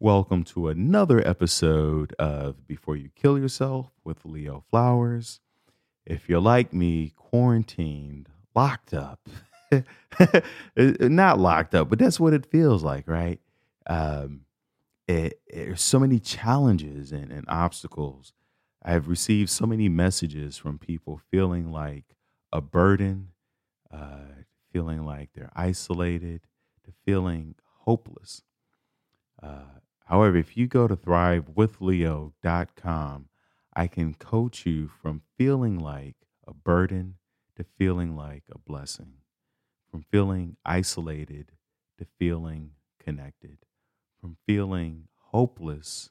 Welcome to another episode of Before You Kill Yourself with Leo Flowers. If you're like me, quarantined, locked up, not locked up, but that's what it feels like, right? There's so many challenges and obstacles. I've received so many messages from people feeling like a burden, feeling like they're isolated, feeling hopeless. However, if you go to thrivewithleo.com, I can coach you from feeling like a burden to feeling like a blessing, from feeling isolated to feeling connected, from feeling hopeless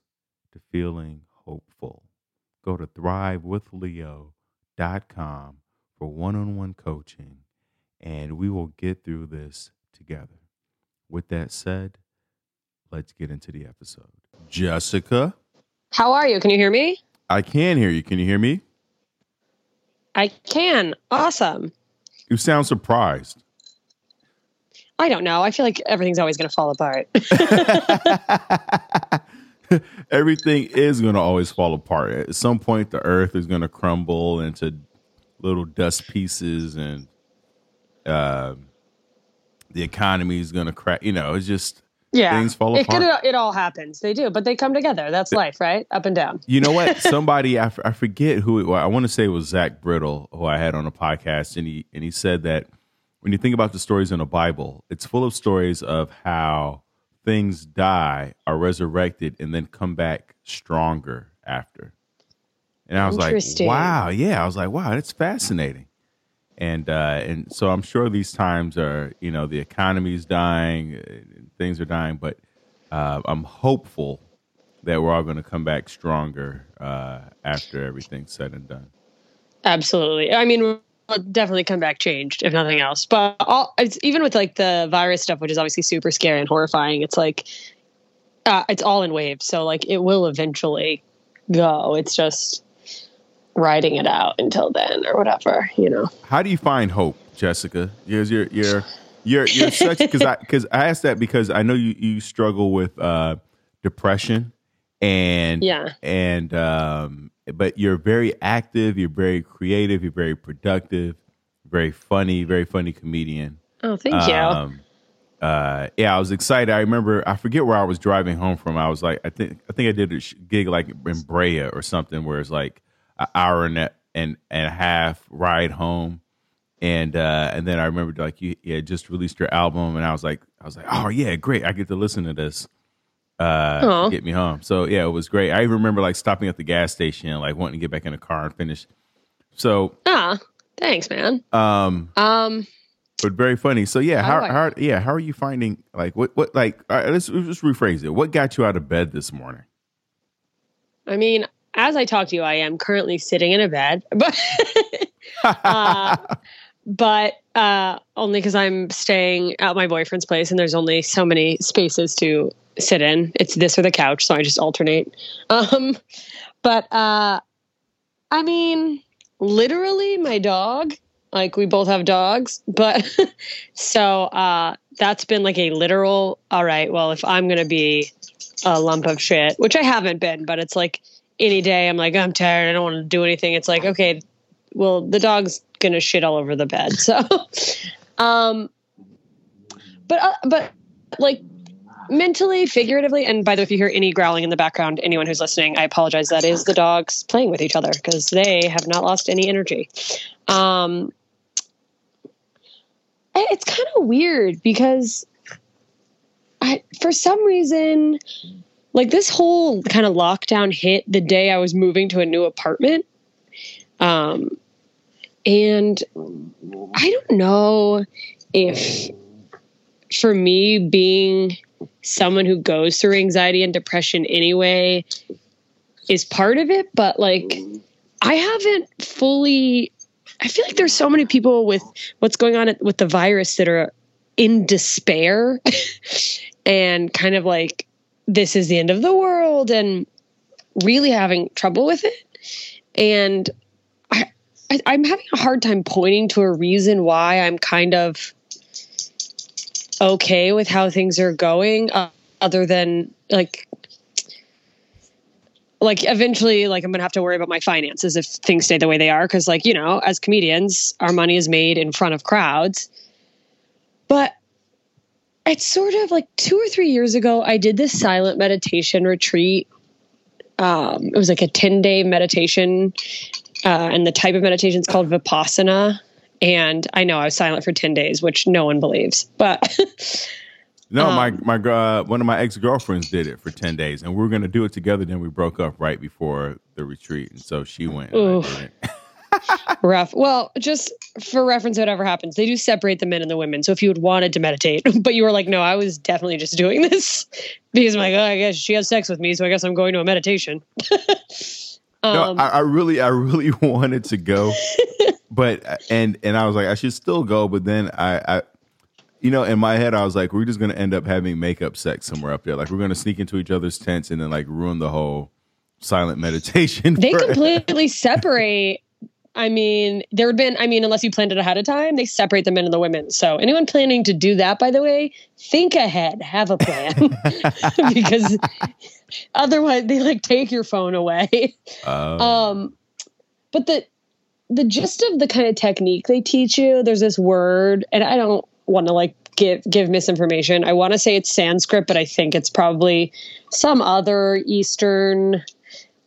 to feeling hopeful. Go to thrivewithleo.com for one-on-one coaching, and we will get through this together. With that said, let's get into the episode. Jessica? How are you? Can you hear me? I can hear you. Can you hear me? I can. Awesome. You sound surprised. I don't know. I feel like everything's always going to fall apart. Everything is going to always fall apart. At some point, the earth is going to crumble into little dust pieces, and the economy is going to crack. You know, it's just... Yeah, things fall apart. It all happens. They do, but they come together. That's life, right? Up and down. You know what? Somebody, I forget who it was. I want to say it was Zach Brittle, who I had on a podcast, and he said that when you think about the stories in the Bible, it's full of stories of how things die, are resurrected, and then come back stronger after. And I was like, wow, yeah. I was like, wow, that's fascinating. And so I'm sure these times are, you know, the economy's dying, things are dying, but I'm hopeful that we're all going to come back stronger after everything's said and done. Absolutely. I mean, we'll definitely come back changed, if nothing else. But it's even with like the virus stuff, which is obviously super scary and horrifying, it's like it's all in waves. So like it will eventually go. It's just riding it out until then or whatever, you know. How do you find hope, Jessica? You're such, because I asked that because I know you struggle with depression and yeah, and but you're very active, you're very creative, you're very productive, very funny comedian. Oh, thank you. Yeah, I was excited. I remember, I forget where I was driving home from. I was like, I think I did a gig like in Brea or something where it's like an hour and a half ride home, and then I remembered like you just released your album, and I was like, oh yeah, great, I get to listen to this to get me home. So yeah, it was great. I remember like stopping at the gas station and like wanting to get back in the car and finish. So thanks, man. But very funny. So yeah, how are you finding like what like, all right, let's just rephrase it. What got you out of bed this morning? I mean, as I talk to you, I am currently sitting in a bed, but only because I'm staying at my boyfriend's place and there's only so many spaces to sit in. It's this or the couch, so I just alternate. I mean, literally my dog, like we both have dogs, but so that's been like a literal, all right, well, if I'm going to be a lump of shit, which I haven't been, but it's like, any day I'm like, I'm tired, I don't want to do anything. It's like, okay, well, the dog's going to shit all over the bed. So, but like mentally, figuratively, and by the way, if you hear any growling in the background, anyone who's listening, I apologize. That is the dogs playing with each other because they have not lost any energy. It's kind of weird because for some reason, like this whole kind of lockdown hit the day I was moving to a new apartment. And I don't know if for me being someone who goes through anxiety and depression anyway is part of it, but like I haven't fully, I feel like there's so many people with what's going on with the virus that are in despair and kind of like, this is the end of the world and really having trouble with it. And I'm having a hard time pointing to a reason why I'm kind of okay with how things are going other than like eventually, like I'm going to have to worry about my finances if things stay the way they are. Cause like, you know, as comedians, our money is made in front of crowds. But it's sort of like 2 or 3 years ago, I did this silent meditation retreat. It was like a 10-day meditation. And the type of meditation is called Vipassana. And I know I was silent for 10 days, which no one believes, but no, one of my ex-girlfriends did it for 10 days and we were going to do it together. Then we broke up right before the retreat. And so she went. Rough. Well, just for reference, whatever happens, they do separate the men and the women. So if you had wanted to meditate, but you were like, no, I was definitely just doing this because I'm like, oh, I guess she has sex with me. So I guess I'm going to a meditation. No, I really wanted to go, but, and I was like, I should still go. But then I you know, in my head, I was like, we're just going to end up having makeup sex somewhere up there. Like, we're going to sneak into each other's tents and then, like, ruin the whole silent meditation. They completely separate. I mean, there had been, I mean, unless you planned it ahead of time, they separate the men and the women. So anyone planning to do that, by the way, think ahead, have a plan. Because otherwise, they, like, take your phone away. But the gist of the kind of technique they teach you, there's this word, and I don't want to like give misinformation. I want to say it's Sanskrit, but I think it's probably some other Eastern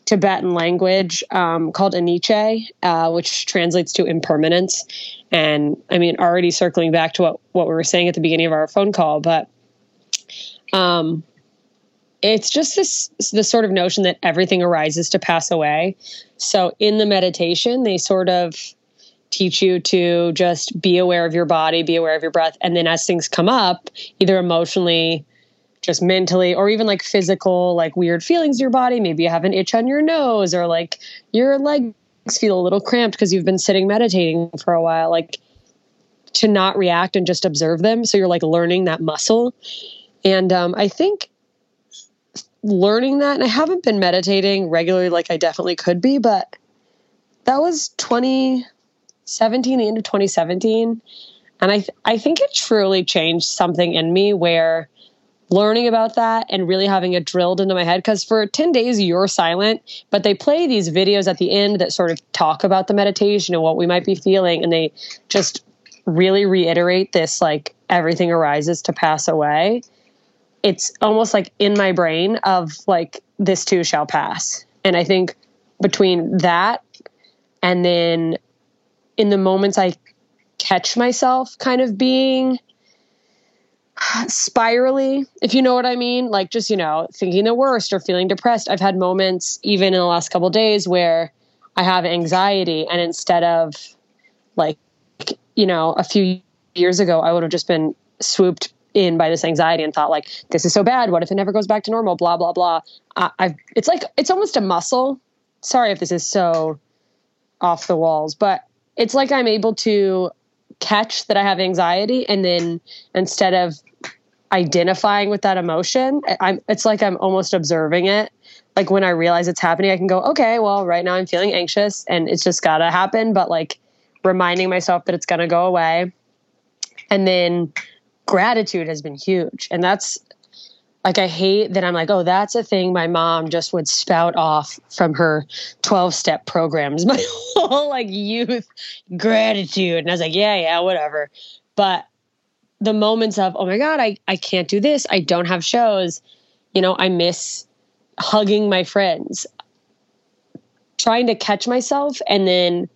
Tibetan language called Aniche, which translates to impermanence. And I mean, already circling back to what we were saying at the beginning of our phone call, but it's just this sort of notion that everything arises to pass away. So in the meditation, they sort of teach you to just be aware of your body, be aware of your breath. And then as things come up, either emotionally, just mentally, or even like physical, like weird feelings in your body. Maybe you have an itch on your nose or like your legs feel a little cramped because you've been sitting meditating for a while, like to not react and just observe them. So you're like learning that muscle. And I think learning that, and I haven't been meditating regularly like I definitely could be, but that was 2017, the end of 2017. And I think it truly changed something in me where learning about that and really having it drilled into my head, because for 10 days you're silent, but they play these videos at the end that sort of talk about the meditation and what we might be feeling. And they just really reiterate this, like everything arises to pass away. It's almost like in my brain of like, this too shall pass. And I think between that and then in the moments I catch myself kind of being spirally, if you know what I mean, like just, you know, thinking the worst or feeling depressed. I've had moments even in the last couple of days where I have anxiety, and instead of like, you know, a few years ago, I would have just been swooped in by this anxiety and thought like, this is so bad. What if it never goes back to normal? Blah, blah, blah. It's like, it's almost a muscle. Sorry if this is so off the walls, but it's like I'm able to catch that I have anxiety, and then instead of identifying with that emotion, it's like I'm almost observing it. Like when I realize it's happening, I can go, okay, well, right now I'm feeling anxious and it's just gotta happen. But like reminding myself that it's gonna go away. And then gratitude has been huge. And that's like, I hate that I'm like, oh, that's a thing my mom just would spout off from her 12-step programs, my whole like youth, gratitude. And I was like, yeah, whatever. But the moments of, oh my God, I can't do this. I don't have shows. You know, I miss hugging my friends. Trying to catch myself and then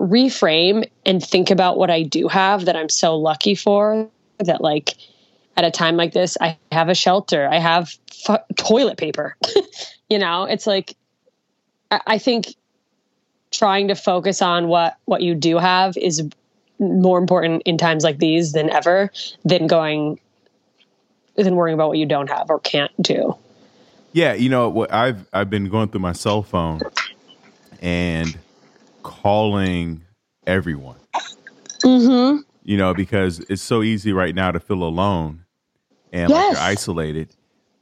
reframe and think about what I do have that I'm so lucky for, that like, at a time like this, I have a shelter, I have toilet paper, you know, it's like, I think trying to focus on what you do have is more important in times like these than ever, than worrying about what you don't have or can't do. Yeah. You know what, I've been going through my cell phone and calling everyone, you know, because it's so easy right now to feel alone. And yes, like you're isolated.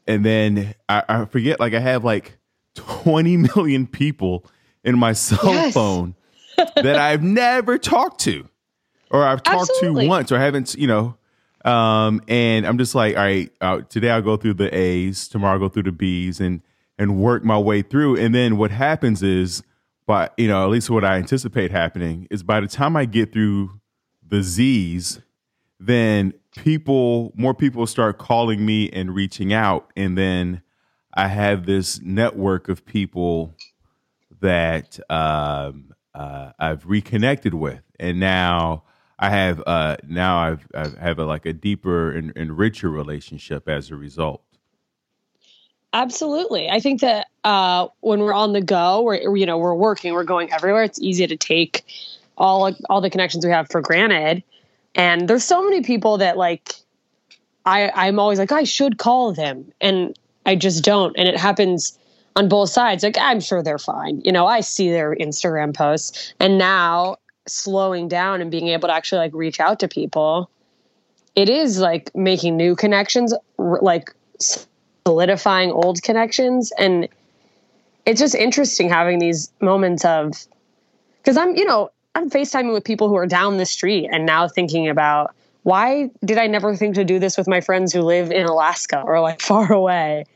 And then I forget, like I have like 20 million people in my cell phone that I've never talked to, or I've talked to once, or haven't, you know, And I'm just like, all right, today I'll go through the A's, tomorrow I'll go through the B's, and work my way through. And then what happens is, but you know, at least what I anticipate happening is by the time I get through the Z's, then more people start calling me and reaching out. And then I have this network of people that I've reconnected with. And now I have a deeper and richer relationship as a result. Absolutely. I think that when we're on the go, we're working, we're going everywhere. It's easy to take all the connections we have for granted. And there's so many people that like, I'm always like, I should call them, and I just don't. And it happens on both sides. Like, I'm sure they're fine. You know, I see their Instagram posts, and now slowing down and being able to actually like reach out to people, it is like making new connections, like solidifying old connections. And it's just interesting having these moments of, because I'm FaceTiming with people who are down the street and now thinking about, why did I never think to do this with my friends who live in Alaska or like far away?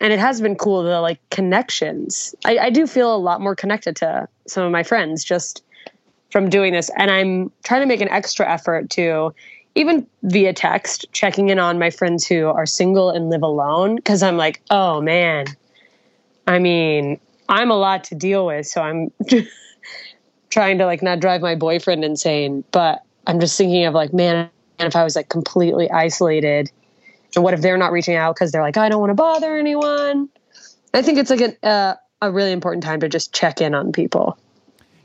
And it has been cool, the like connections. I do feel a lot more connected to some of my friends just from doing this. And I'm trying to make an extra effort to, even via text, checking in on my friends who are single and live alone. Cause I'm like, oh man, I mean, I'm a lot to deal with. So I'm trying to like not drive my boyfriend insane, but I'm just thinking of like, man, if I was like completely isolated, and what if they're not reaching out because they're like, I don't want to bother anyone. I think it's like a really important time to just check in on people.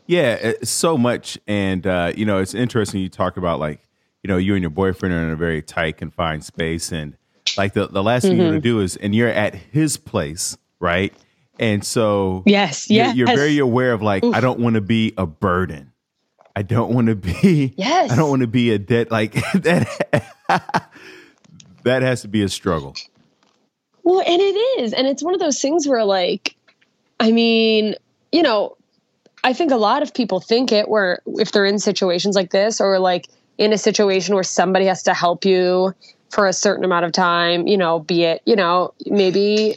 Yeah, so much. And it's interesting you talk about like, you know, you and your boyfriend are in a very tight, confined space, and like the last thing you want to do is, and you're at his place, right? And so you're very aware of like, oof, I don't want to be a burden. I don't want to be, I don't want to be a debt, like that. That has to be a struggle. Well, and it is. And it's one of those things where like, I mean, you know, I think a lot of people think it, where if they're in situations like this, or like in a situation where somebody has to help you for a certain amount of time, you know, be it, you know, maybe,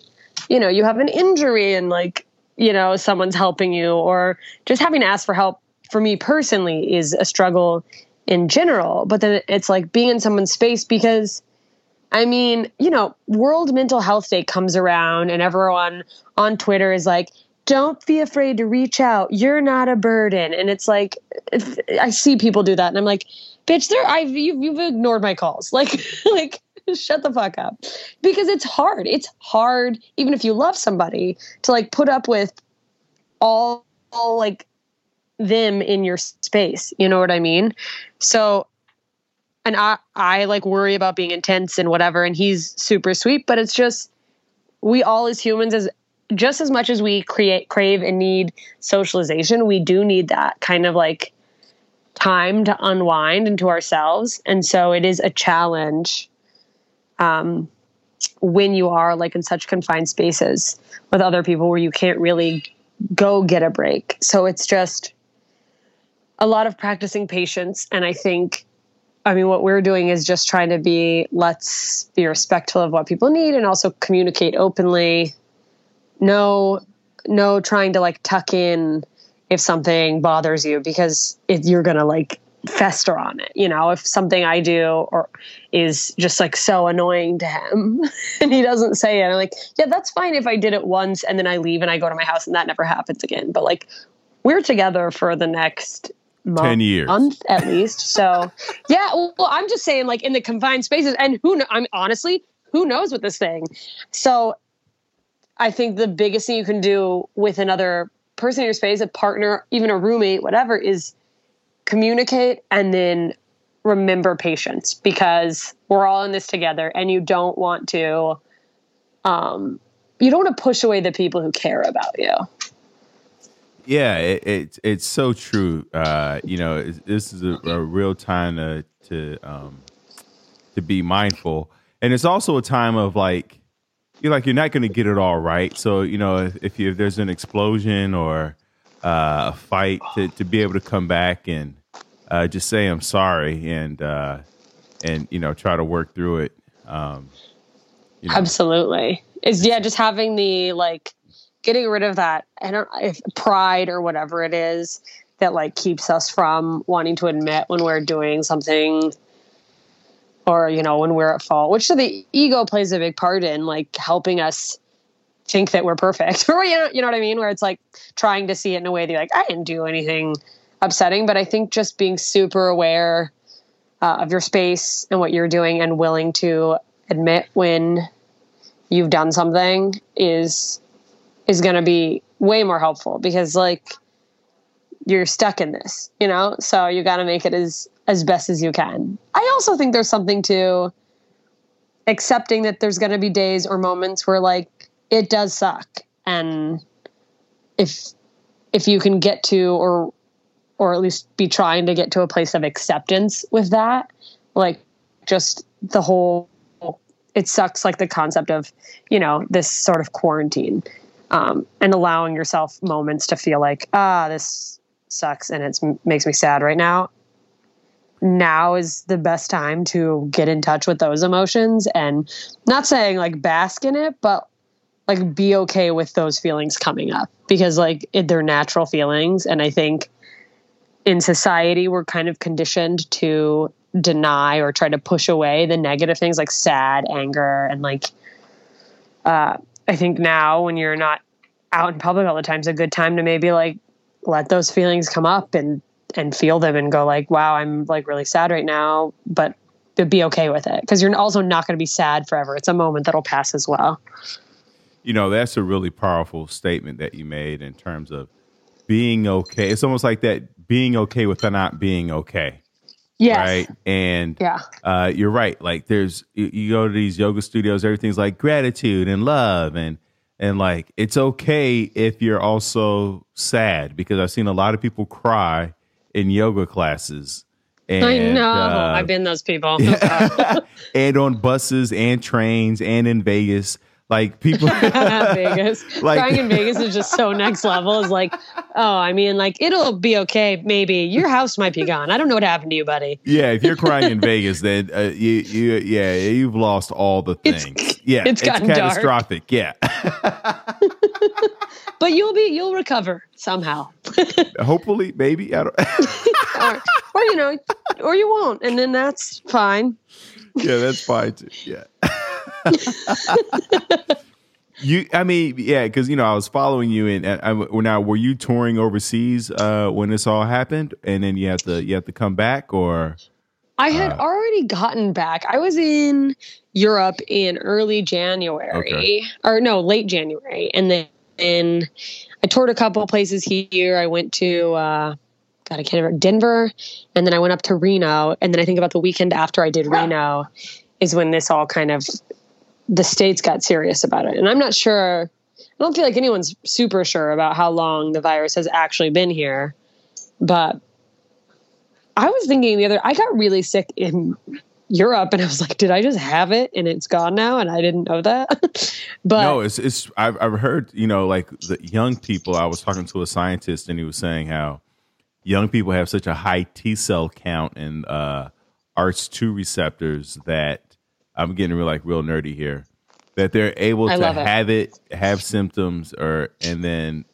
you know, you have an injury and like, you know, someone's helping you, or just having to ask for help for me personally is a struggle in general. But then it's like being in someone's space, because I mean, you know, World Mental Health Day comes around and everyone on Twitter is like, don't be afraid to reach out. You're not a burden. And it's like, I see people do that and I'm like, bitch, you've ignored my calls. Like shut the fuck up, because it's hard. It's hard, even if you love somebody, to like put up with all like them in your space. You know what I mean? So, and I like worry about being intense and whatever, and he's super sweet, but it's just, we all as humans, as just as much as we crave and need socialization, we do need that kind of like time to unwind into ourselves. And so it is a challenge when you are like in such confined spaces with other people where you can't really go get a break. So it's just a lot of practicing patience. And I think, I mean, what we're doing is just trying to be, let's be respectful of what people need and also communicate openly. No trying to like tuck in if something bothers you, because you're going to like fester on it. You know, if something I do or is just like so annoying to him and he doesn't say it, I'm like, yeah, that's fine if I did it once and then I leave and I go to my house and that never happens again. But like, we're together for the next 10 years. Month at least. So yeah, well, I'm just saying like in the confined spaces, and who knows with this thing. So I think the biggest thing you can do with another person in your space, a partner, even a roommate, whatever, is communicate and then remember patience, because we're all in this together, and you don't want to push away the people who care about you. Yeah, it's so true. You know, this is a real time to be mindful, and it's also a time of like, you're not going to get it all right. So you know, if there's an explosion or a fight, to be able to come back and just say I'm sorry, and and, you know, try to work through it. You know. Absolutely. Is yeah. Just having the, like, getting rid of that pride or whatever it is that, like, keeps us from wanting to admit when we're doing something or, you know, when we're at fault, which the ego plays a big part in, like, helping us think that we're perfect. you know what I mean? Where it's like trying to see it in a way that you're like, I didn't do anything upsetting. But I think just being super aware of your space and what you're doing and willing to admit when you've done something is going to be way more helpful, because, like, you're stuck in this, you know, so you got to make it as best as you can. I also think there's something to accepting that there's going to be days or moments where, like, it does suck. And if you can get to, or at least be trying to get to a place of acceptance with that, like, just the whole, it sucks, like the concept of, you know, this sort of quarantine, and allowing yourself moments to feel like, this sucks and it makes me sad right now. Now is the best time to get in touch with those emotions, and not saying, like, bask in it, but, like, be okay with those feelings coming up, because, like, they're natural feelings. And I think in society, we're kind of conditioned to deny or try to push away the negative things, like sad, anger. And, like, I think now when you're not out in public all the time is a good time to maybe, like, let those feelings come up and feel them and go, like, wow, I'm, like, really sad right now, but be okay with it. 'Cause you're also not going to be sad forever. It's a moment that'll pass as well. You know, that's a really powerful statement that you made in terms of being okay. It's almost like that being okay with not being okay. Yes. Right. And yeah. You're right. Like, there's, you go to these yoga studios, everything's like gratitude and love and like, it's okay if you're also sad, because I've seen a lot of people cry in yoga classes. And, I know. I've been those people. And on buses and trains and in Vegas. Like, people Vegas. Like, crying in Vegas is just so next level. It's like, oh, I mean, like, it'll be okay. Maybe your house might be gone. I don't know what happened to you, buddy. Yeah. If you're crying in Vegas, then you've lost all the things. It's gotten catastrophic. Dark. Yeah. But you'll recover somehow. Hopefully, maybe. I don't. or, you know, or you won't. And then that's fine. Yeah, that's fine too. Yeah. Because, you know, I was following you, and now were you touring overseas when this all happened, and then you have to come back, or? I had already gotten back. I was in Europe in early January, late January, and then I toured a couple of places here. I went to I can't remember, Denver, and then I went up to Reno, and then I think about the weekend after I did Reno is when this all kind of, the states got serious about it. And I'm not sure, I don't feel like anyone's super sure about how long the virus has actually been here. But I was thinking I got really sick in Europe, and I was like, did I just have it and it's gone now? And I didn't know that. But no, it's I've heard, you know, like the young people, I was talking to a scientist and he was saying how young people have such a high T cell count and ARCH2 receptors that, I'm getting real nerdy here, that they're able to have symptoms and then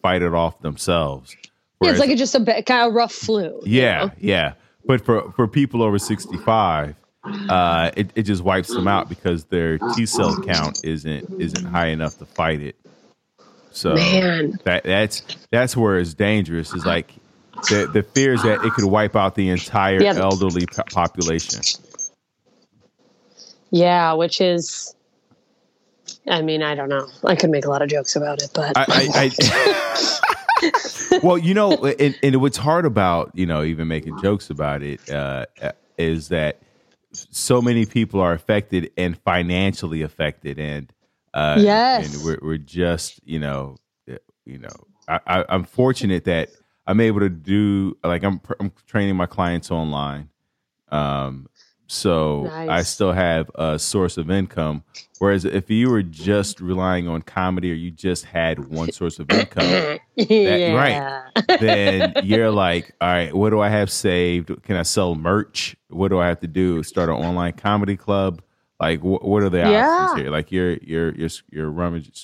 fight it off themselves. Whereas, yeah, it's like just a kind of rough flu. Yeah, you know? Yeah. But for people over 65, it just wipes them out because their T cell count isn't high enough to fight it. So that's where it's dangerous. Is like the fear is that it could wipe out the entire elderly population. Yeah, which is, I mean, I don't know. I could make a lot of jokes about it, but. Well, you know, and what's hard about, you know, even making jokes about it is that so many people are affected and financially affected. And, and we're just, you know, I'm fortunate that I'm able to do, like, I'm training my clients online. So nice. I still have a source of income. Whereas if you were just relying on comedy or you just had one source of income, then you're like, all right, what do I have saved? Can I sell merch? What do I have to do? Start an online comedy club? Like, what are the options here? Like you're scrounging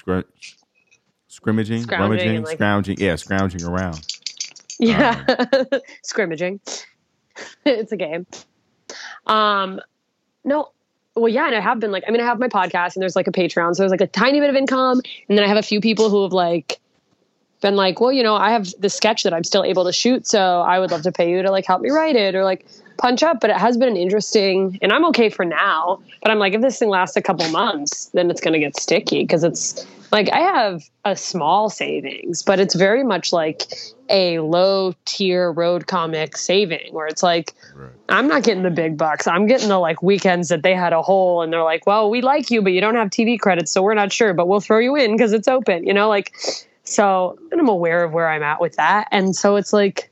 around. Yeah. Scrimmaging. It's a game. No, well, yeah. And I have been like, I mean, I have my podcast and there's like a Patreon. So there's like a tiny bit of income. And then I have a few people who have like been like, well, you know, I have the sketch that I'm still able to shoot. So I would love to pay you to like help me write it or like punch up. But it has been an interesting, and I'm okay for now, but I'm like, if this thing lasts a couple months, then it's going to get sticky. Cause it's like, I have a small savings, but it's very much like a low tier road comic saving where it's like, right. I'm not getting the big bucks. I'm getting the like weekends that they had a hole and they're like, well, we like you, but you don't have TV credits. So we're not sure, but we'll throw you in because it's open, you know, like, so and I'm aware of where I'm at with that. And so it's like,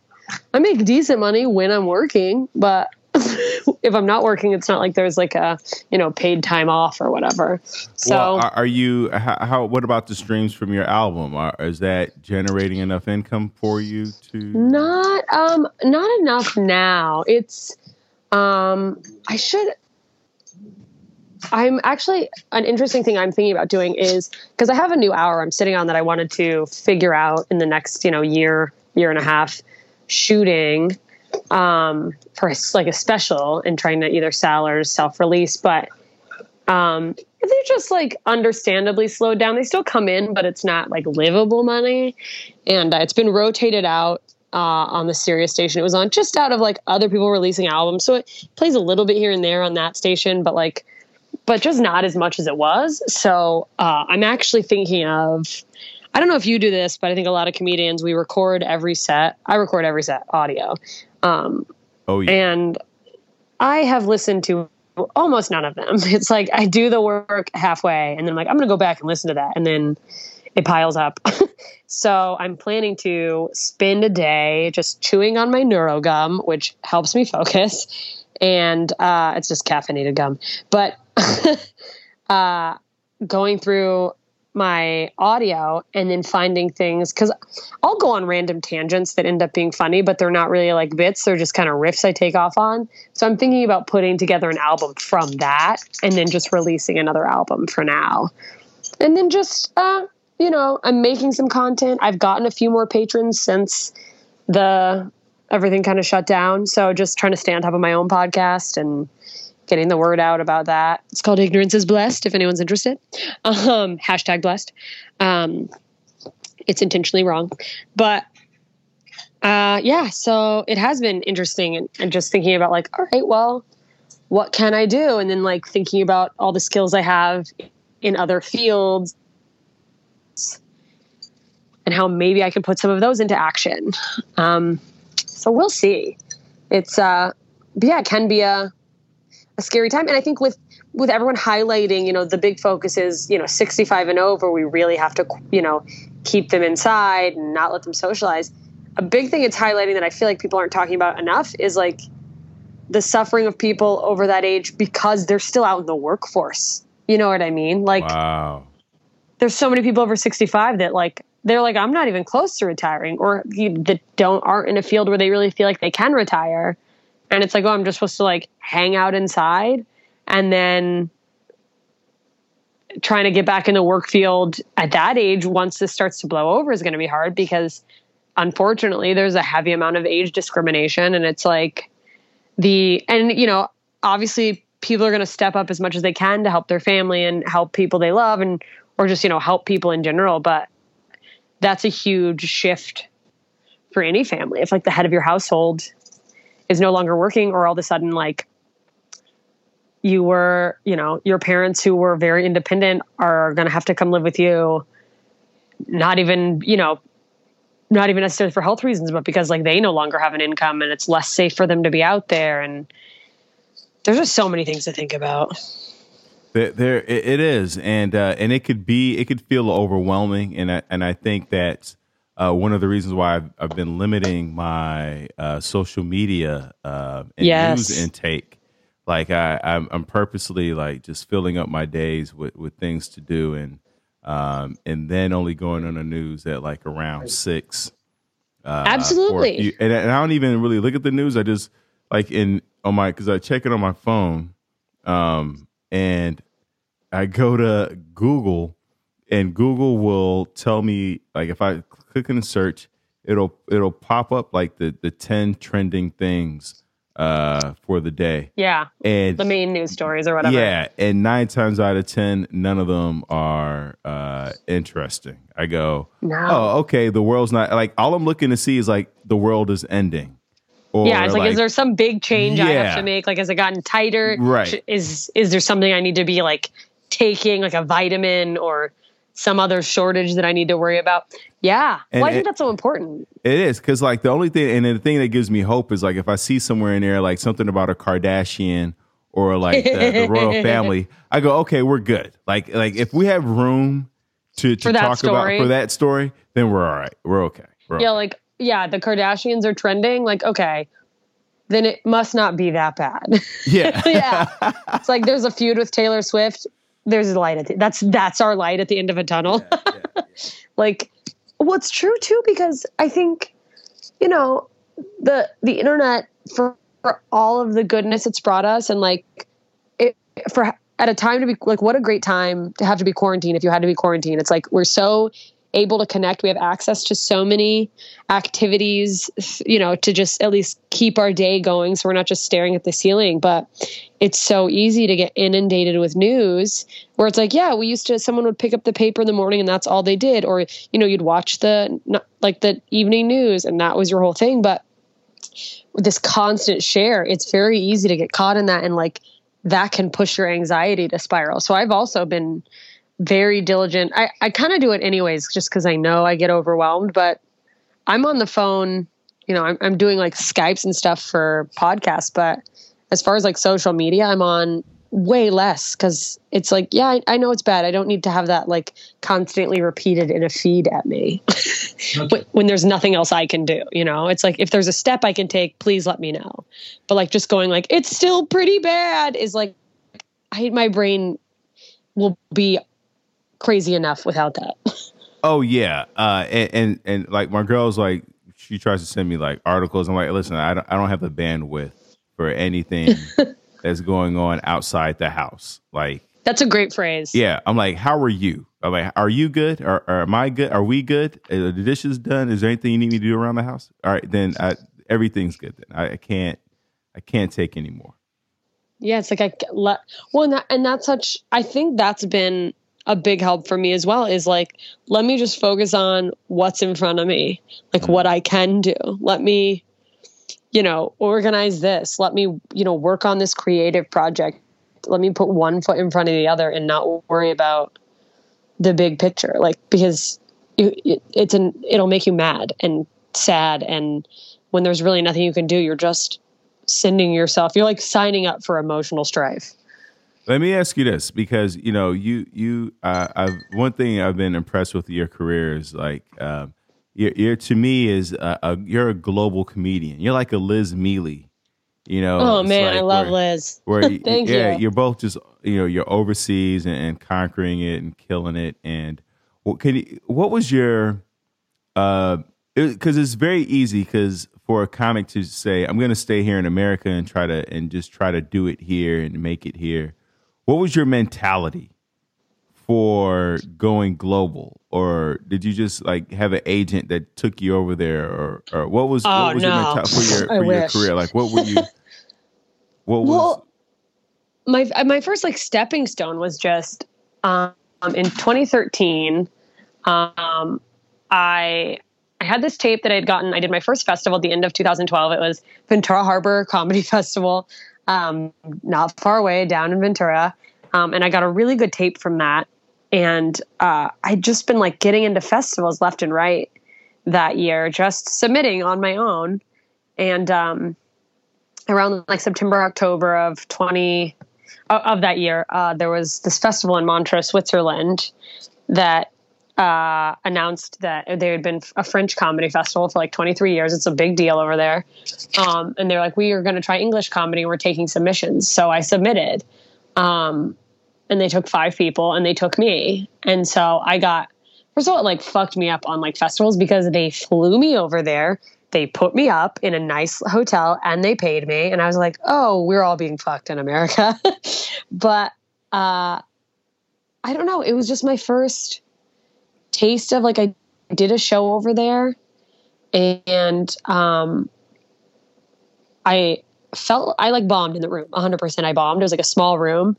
I make decent money when I'm working, but if I'm not working, it's not like there's like a, you know, paid time off or whatever. So well, are you, what about the streams from your album? Is that generating enough income for you to? Not enough now. It's, I'm actually an interesting thing I'm thinking about doing is because I have a new hour I'm sitting on that I wanted to figure out in the next, you know, year and a half shooting, for like a special and trying to either sell or self-release. But, they're just like understandably slowed down. They still come in, but it's not like livable money. And it's been rotated out, on the Sirius station. It was on just out of like other people releasing albums. So it plays a little bit here and there on that station, but like, but just not as much as it was. So, I'm actually thinking of, I don't know if you do this, but I think a lot of comedians, we record every set. I record every set audio. And I have listened to almost none of them. It's like, I do the work halfway and then I'm like, I'm going to go back and listen to that. And then it piles up. So I'm planning to spend a day just chewing on my neuro gum, which helps me focus. And, it's just caffeinated gum, but, going through my audio and then finding things, because I'll go on random tangents that end up being funny, but they're not really like bits. They're just kind of riffs I take off on. So I'm thinking about putting together an album from that and then just releasing another album for now. And then just, you know, I'm making some content. I've gotten a few more patrons since everything kind of shut down. So just trying to stay on top of my own podcast and getting the word out about that. It's called Ignorance is Blessed, if anyone's interested. Hashtag blessed. It's intentionally wrong. But, yeah, so it has been interesting and just thinking about like, all right, well, what can I do? And then like thinking about all the skills I have in other fields and how maybe I can put some of those into action. So we'll see. It's, yeah, it can be a scary time. And I think with everyone highlighting, you know, the big focus is, you know, 65 and over, we really have to, you know, keep them inside and not let them socialize. A big thing it's highlighting that I feel like people aren't talking about enough is like the suffering of people over that age because they're still out in the workforce. You know what I mean? Like, wow. There's so many people over 65 that like, they're like, I'm not even close to retiring, or that aren't in a field where they really feel like they can retire. And it's like, oh, I'm just supposed to like hang out inside and then trying to get back in the work field at that age once this starts to blow over is going to be hard because unfortunately there's a heavy amount of age discrimination. And it's like you know, obviously people are going to step up as much as they can to help their family and help people they love and, or just, you know, help people in general. But that's a huge shift for any family. It's like the head of your household is no longer working, or all of a sudden, like you were, you know, your parents who were very independent are going to have to come live with you. Not even, you know, not even necessarily for health reasons, but because like they no longer have an income and it's less safe for them to be out there. And there's just so many things to think about. There it is. And it could feel overwhelming. And I think that, one of the reasons why I've been limiting my social media and news intake Like I'm purposely like just filling up my days with things to do, and then only going on the news at like around 6. Absolutely. And I don't even really look at the news. I just like because I check it on my phone, and I go to Google, and Google will tell me, like, if I click in the search, it'll pop up like the 10 trending things for the day. Yeah. And the main news stories or whatever. Yeah. And 9 times out of 10, none of them are interesting. I go, no. Oh, okay, the world's not, like, all I'm looking to see is like the world is ending. Or, yeah, it's like, is there some big change I have to make? Like, has it gotten tighter? Right. Is there something I need to be like taking, like a vitamin or some other shortage that I need to worry about? Yeah. And I think that's so important. It is, because like the only thing, and the thing that gives me hope is like if I see somewhere in there like something about a Kardashian or like the royal family, I go, okay, we're good. Like if we have room to talk about for that story, then we're all right. We're okay. Yeah, like, yeah, the Kardashians are trending. Like, okay, then it must not be that bad. Yeah. Yeah. It's like there's a feud with Taylor Swift. There's a light at that's our light at the end of a tunnel. Yeah. Like, what's true too, because I think, you know, the internet for all of the goodness it's brought us, and like at a time to be like, what a great time to have to be quarantined. If you had to be quarantined, it's like, we're so able to connect. We have access to so many activities, you know, to just at least keep our day going. So we're not just staring at the ceiling, but it's so easy to get inundated with news where it's like, yeah, we used to, someone would pick up the paper in the morning and that's all they did. Or, you know, you'd watch the evening news and that was your whole thing. But with this constant share, it's very easy to get caught in that. And like, that can push your anxiety to spiral. So I've also been very diligent. I kind of do it anyways, just because I know I get overwhelmed, but I'm on the phone, you know, I'm doing like Skypes and stuff for podcasts, but as far as like social media, I'm on way less, because it's like, yeah, I know it's bad. I don't need to have that like constantly repeated in a feed at me when there's nothing else I can do. You know, it's like, if there's a step I can take, please let me know. But like just going like, it's still pretty bad is like, my brain will be crazy enough without that. Oh yeah. And like my girl's like, she tries to send me like articles. I'm like, listen, I don't have the bandwidth for anything that's going on outside the house. Like, that's a great phrase. Yeah. I'm like, how are you? I'm like, are you good? Or am I good? Are we good? Are the dishes done? Is there anything you need me to do around the house? All right, then everything's good. Then I can't take anymore. Yeah. It's like, I think that's been a big help for me as well, is like, let me just focus on what's in front of me, like what I can do. Let me, you know, organize this. Let me, you know, work on this creative project. Let me put one foot in front of the other and not worry about the big picture. Like, because it'll make you mad and sad. And when there's really nothing you can do, you're just you're like signing up for emotional strife. Let me ask you this, because, you know, one thing I've been impressed with your career is like, you're a global comedian. You're like a Liz Mealy, you know? Oh man, like, I love Liz. Thank you. You're both just, you know, you're overseas and conquering it and killing it. And what was your, cause it's very easy for a comic to say, I'm going to stay here in America and try to do it here and make it here. What was your mentality for going global? Or did you just like have an agent that took you over there? Or what was your mentality for your career? Like, what were you? My first like stepping stone was just in 2013. I had this tape that I had gotten. I did my first festival at the end of 2012. It was Ventura Harbor Comedy Festival. Not far away, down in Ventura. And I got a really good tape from that. And I'd just been like getting into festivals left and right that year, just submitting on my own. And around like September, October of that year, there was this festival in Montreux, Switzerland that announced that there had been a French comedy festival for like 23 years. It's a big deal over there. And they're like, we are going to try English comedy. We're taking submissions. So I submitted, and they took 5 people and they took me. And so I got, first of all, it like fucked me up on like festivals because they flew me over there. They put me up in a nice hotel and they paid me. And I was like, oh, we're all being fucked in America. But, I don't know. It was just my first taste of like, I did a show over there and I felt I like bombed in the room 100%. I bombed. It was like a small room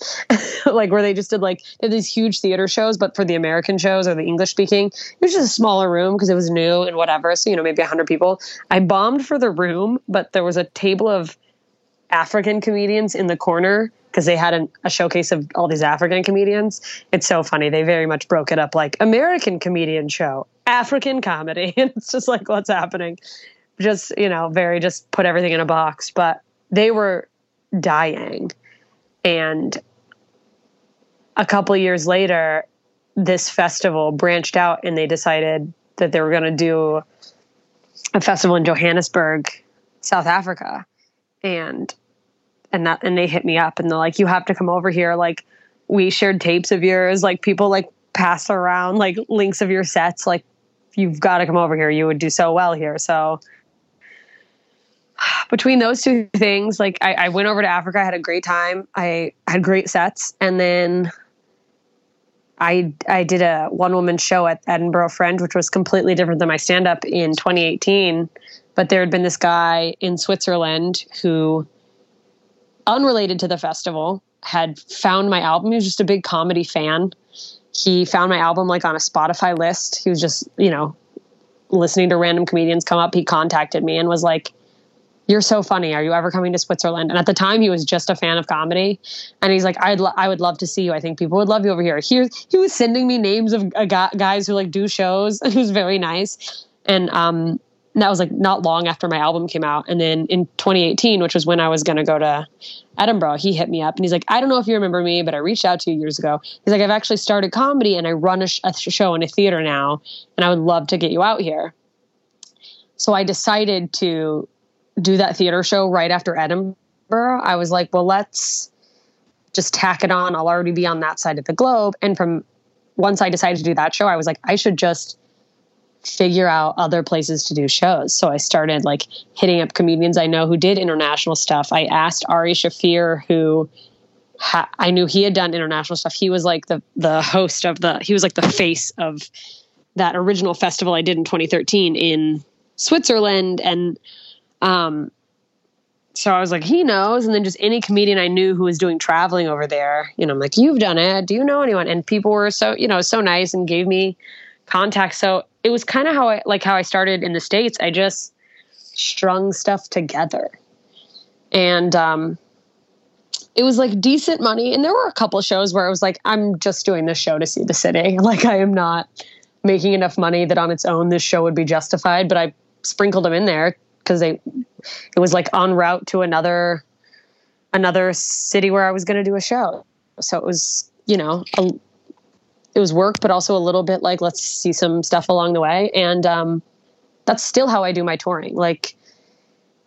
like where they just did like these huge theater shows, but for the American shows or the English speaking, it was just a smaller room because it was new and whatever. So, you know, maybe 100 people. I bombed for the room, but there was a table of African comedians in the corner because they had a showcase of all these African comedians. It's so funny. They very much broke it up like American comedian show, African comedy. And it's just like, what's happening? Just, you know, very just put everything in a box. But they were dying. And a couple of years later, this festival branched out and they decided that they were going to do a festival in Johannesburg, South Africa. And they hit me up and they're like, you have to come over here. Like we shared tapes of yours. Like people like pass around like links of your sets. Like you've got to come over here. You would do so well here. So between those two things, like I went over to Africa. I had a great time. I had great sets. And then I did a one-woman show at Edinburgh Fringe, which was completely different than my stand-up in 2018. But there had been this guy in Switzerland who, unrelated to the festival, had found my album. He was just a big comedy fan. He found my album like on a Spotify list. He was just, you know, listening to random comedians come up. He contacted me and was like, you're so funny. Are you ever coming to Switzerland? And at the time he was just a fan of comedy. And he's like, I would love to see you. I think people would love you over here. He was sending me names of guys who like do shows. It was very nice. And that was like not long after my album came out. And then in 2018, which was when I was going to go to Edinburgh, he hit me up and he's like, I don't know if you remember me, but I reached out to you years ago. He's like, I've actually started comedy and I run a show in a theater now. And I would love to get you out here. So I decided to do that theater show right after Edinburgh. I was like, well, let's just tack it on. I'll already be on that side of the globe. And from once I decided to do that show, I was like, I should just figure out other places to do shows. So I started like hitting up comedians I know who did international stuff. I asked Ari Shafir, who I knew he had done international stuff. He was like the host of he was like the face of that original festival I did in 2013 in Switzerland. And so I was like, he knows. And then just any comedian I knew who was doing traveling over there, you know, I'm like, you've done it. Do you know anyone? And people were so, you know, so nice and gave me contacts. So it was kind of how I started in the States. I just strung stuff together and, it was like decent money. And there were a couple of shows where I was like, I'm just doing this show to see the city. Like I am not making enough money that on its own, this show would be justified, but I sprinkled them in there because it was like en route to another city where I was going to do a show. So it was, you know, it was work, but also a little bit like, let's see some stuff along the way. And that's still how I do my touring. Like,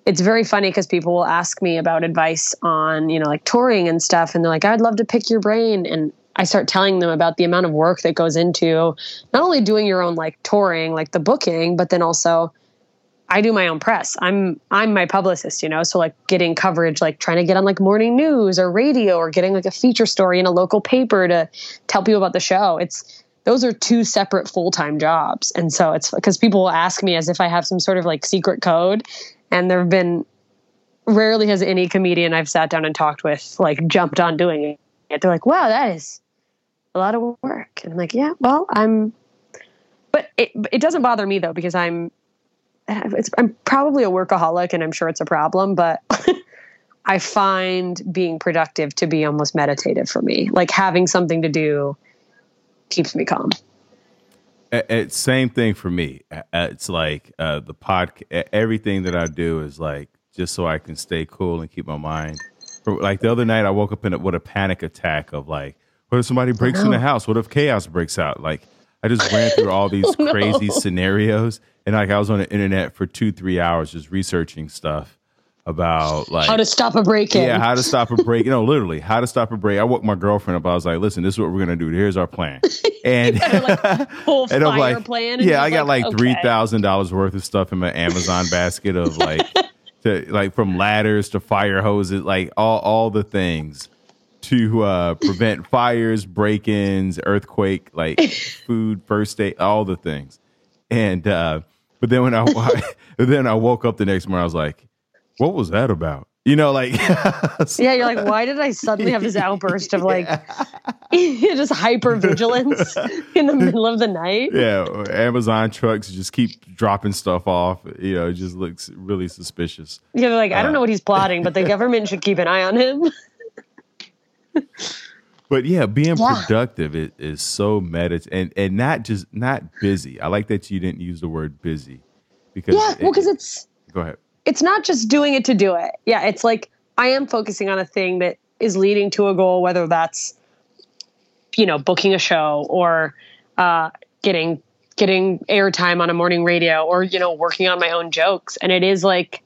it's very funny because people will ask me about advice on, you know, like touring and stuff. And they're like, I'd love to pick your brain. And I start telling them about the amount of work that goes into not only doing your own like touring, like the booking, but then also I do my own press. I'm my publicist, you know? So like getting coverage, like trying to get on like morning news or radio or getting like a feature story in a local paper to tell people about the show. Those are 2 separate full-time jobs. And so it's because people will ask me as if I have some sort of like secret code, and rarely has any comedian I've sat down and talked with like jumped on doing it. They're like, wow, that is a lot of work. And I'm like, yeah, well, but it doesn't bother me though, because I'm probably a workaholic and I'm sure it's a problem, but I find being productive to be almost meditative for me. Like having something to do keeps me calm. Same thing for me. It's like the podcast, everything that I do is like, just so I can stay cool and keep my mind. Like the other night I woke up with a panic attack of like, what if somebody breaks in the house? What if chaos breaks out? Like I just ran through all these crazy scenarios. And like I was on the internet for 2-3 hours just researching stuff about like how to stop a break-in. Yeah, how to stop a break. You know, literally how to stop a break. I woke my girlfriend up. I was like, listen, this is what we're going to do. Here's our plan. And, like, whole and I'm like, plan. And yeah, I got like $3,000 worth of stuff in my Amazon basket of like, to, like from ladders to fire hoses, like all the things to prevent fires, break-ins, earthquake, like food, first aid, all the things. And but then when I woke up the next morning, I was like, what was that about? You know, like yeah, you're like, why did I suddenly have this outburst of like just hypervigilance in the middle of the night? Yeah, Amazon trucks just keep dropping stuff off. You know, it just looks really suspicious. Yeah, they're like, I don't know what he's plotting, but the government should keep an eye on him. But yeah, being productive is so meditative and not busy. I like that you didn't use the word busy because because it's go ahead. It's not just doing it to do it. Yeah, it's like I am focusing on a thing that is leading to a goal, whether that's, you know, booking a show or getting airtime on a morning radio or, you know, working on my own jokes. And it is like,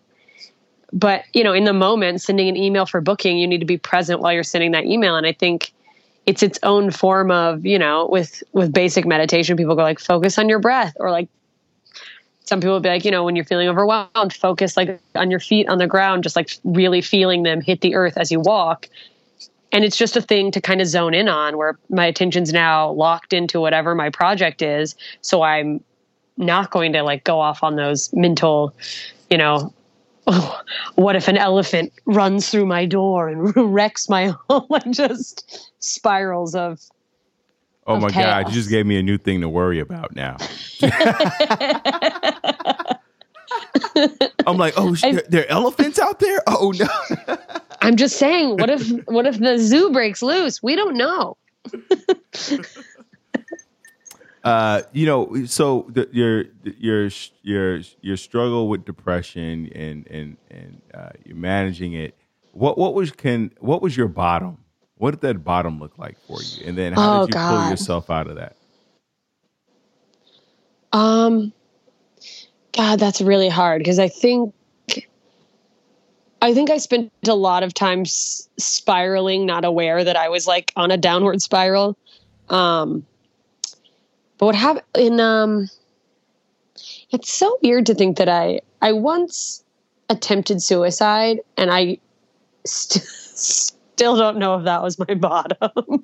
but, you know, in the moment, sending an email for booking, you need to be present while you're sending that email. And I think it's its own form of, you know, with basic meditation, people go like, focus on your breath or like, some people would be like, you know, when you're feeling overwhelmed, focus like on your feet on the ground, just like really feeling them hit the earth as you walk. And it's just a thing to kind of zone in on where my attention's now locked into whatever my project is. So I'm not going to like go off on those mental, you know, oh, what if an elephant runs through my door and wrecks my home and just spirals of oh my chaos. God, you just gave me a new thing to worry about now. I'm like, oh, there are elephants out there? Oh, no. I'm just saying, what if the zoo breaks loose? We don't know. You know, so your struggle with depression and you're managing it. What was your bottom? What did that bottom look like for you? And then how did you pull yourself out of that? God, that's really hard because I think I spent a lot of time spiraling, not aware that I was like on a downward spiral. But what happened in, it's so weird to think that I once attempted suicide and I still don't know if that was my bottom.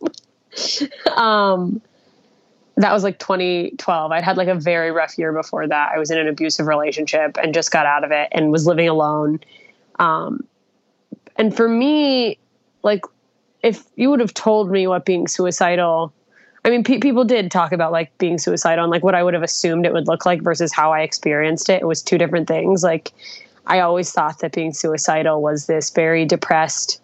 That was like 2012. I'd had like a very rough year before that. I was in an abusive relationship and just got out of it and was living alone. And for me, like if you would have told me what being suicidal, I mean, people did talk about like being suicidal and like what I would have assumed it would look like versus how I experienced it. It was two different things. Like I always thought that being suicidal was this very depressed,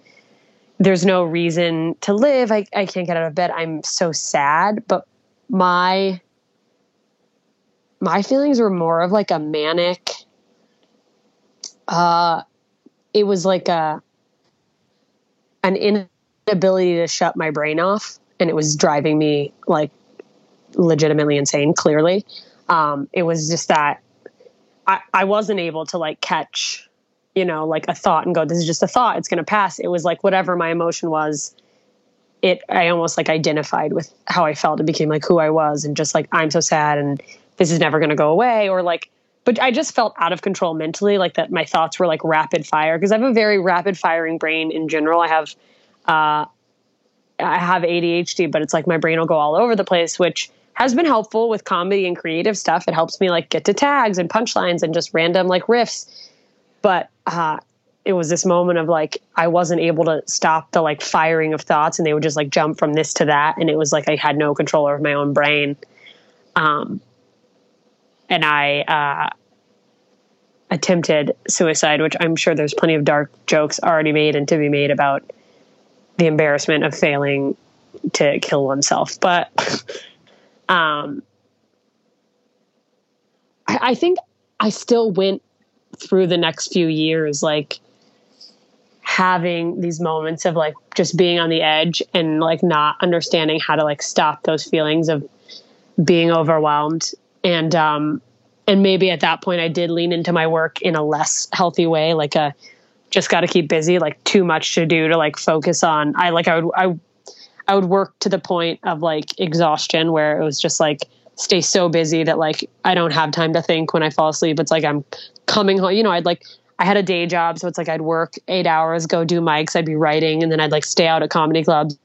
there's no reason to live. I can't get out of bed. I'm so sad. But my feelings were more of like a manic, it was like an inability to shut my brain off. And it was driving me like legitimately insane, clearly. It was just that I wasn't able to like catch, you know, like a thought and go, this is just a thought. It's going to pass. It was like, whatever my emotion was, I almost like identified with how I felt. It became like who I was and just like, I'm so sad and this is never going to go away. Or like, but I just felt out of control mentally. Like that my thoughts were like rapid fire. Cause I have a very rapid firing brain in general. I have ADHD, but it's like my brain will go all over the place, which has been helpful with comedy and creative stuff. It helps me like get to tags and punchlines and just random like riffs. But, it was this moment of like, I wasn't able to stop the like firing of thoughts and they would just like jump from this to that. And it was like, I had no control over my own brain. And I attempted suicide, which I'm sure there's plenty of dark jokes already made and to be made about the embarrassment of failing to kill oneself. But, I think I still went through the next few years, like having these moments of like just being on the edge and like not understanding how to like stop those feelings of being overwhelmed. And maybe at that point I did lean into my work in a less healthy way, like a just got to keep busy, like too much to do to like focus on. I would work to the point of like exhaustion where it was just like stay so busy that like I don't have time to think when I fall asleep. It's like I'm coming home, you know, I had a day job, so it's like I'd work 8 hours, go do mics, I'd be writing, and then I'd like stay out at comedy clubs,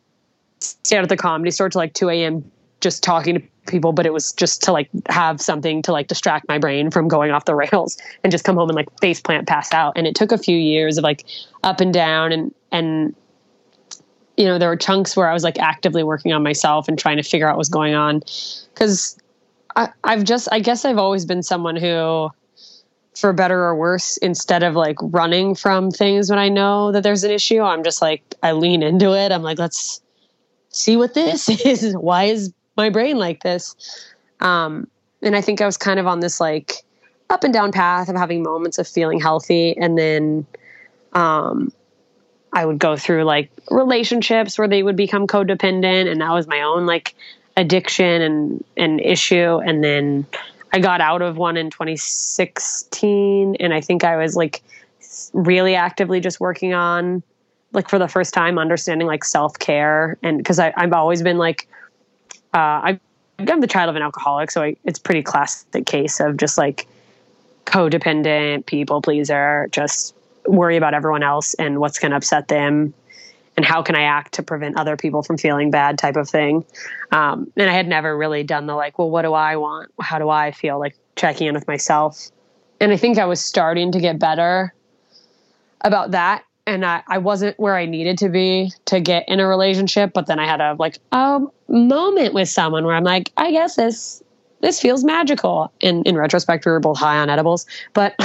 stay out at the comedy store till like 2 a.m. just talking to people, but it was just to like have something to like distract my brain from going off the rails and just come home and like faceplant pass out. And it took a few years of like up and down and you know, there were chunks where I was like actively working on myself and trying to figure out what was going on. Cause I guess I've always been someone who, for better or worse, instead of like running from things when I know that there's an issue, I'm just like, I lean into it. I'm like, let's see what this is. Why is my brain like this? And I think I was kind of on this like up and down path of having moments of feeling healthy. And then, I would go through like relationships where they would become codependent, and that was my own like addiction and issue. And then I got out of one in 2016, and I think I was like really actively just working on like for the first time understanding like self-care. And because I've always been like I'm the child of an alcoholic, so it's pretty classic case of just like codependent, people pleaser, just worry about everyone else and what's going to upset them and how can I act to prevent other people from feeling bad type of thing. And I had never really done the like, well, what do I want? How do I feel? Like checking in with myself. And I think I was starting to get better about that. And I wasn't where I needed to be to get in a relationship. But then I had a like moment with someone where I'm like, I guess this feels magical. And in retrospect, we were both high on edibles, but,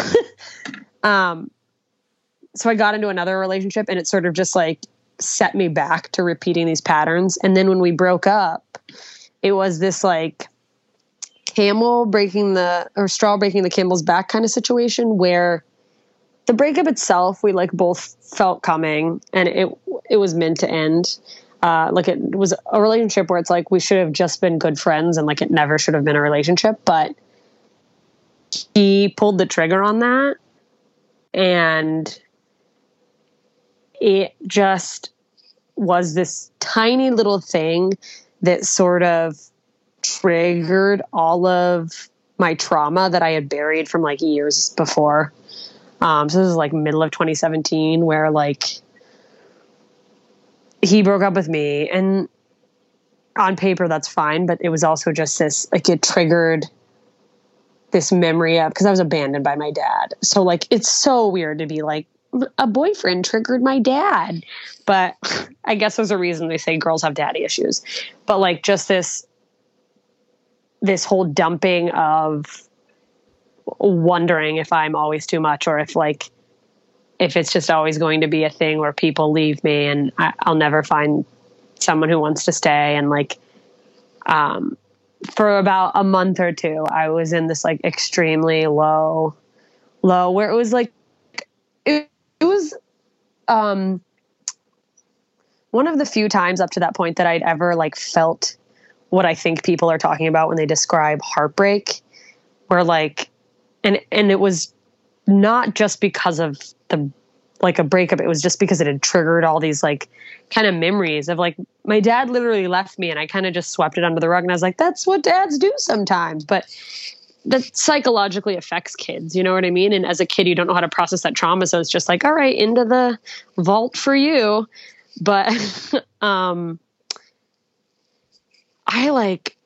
so I got into another relationship, and it sort of just like set me back to repeating these patterns. And then when we broke up, it was this like straw breaking the camel's back kind of situation where the breakup itself, we like both felt coming, and it was meant to end. Like it was a relationship where it's like, we should have just been good friends, and like, it never should have been a relationship, but he pulled the trigger on that. And it just was this tiny little thing that sort of triggered all of my trauma that I had buried from like years before. So this is like middle of 2017 where like he broke up with me, and on paper that's fine. But it was also just this, like it triggered this memory of, cause I was abandoned by my dad. So like, it's so weird to be like, a boyfriend triggered my dad, but I guess there's a reason they say girls have daddy issues. But like just this whole dumping of wondering if I'm always too much, or if it's just always going to be a thing where people leave me and I'll never find someone who wants to stay. And like for about a month or two, I was in this like extremely low where it was like, it was one of the few times up to that point that I'd ever like felt what I think people are talking about when they describe heartbreak, where like, and it was not just because of the, like a breakup. It was just because it had triggered all these like kind of memories of like, my dad literally left me, and I kind of just swept it under the rug. And I was like, that's what dads do sometimes. But that psychologically affects kids, you know what I mean? And as a kid, you don't know how to process that trauma. So it's just like, all right, into the vault for you. But I like,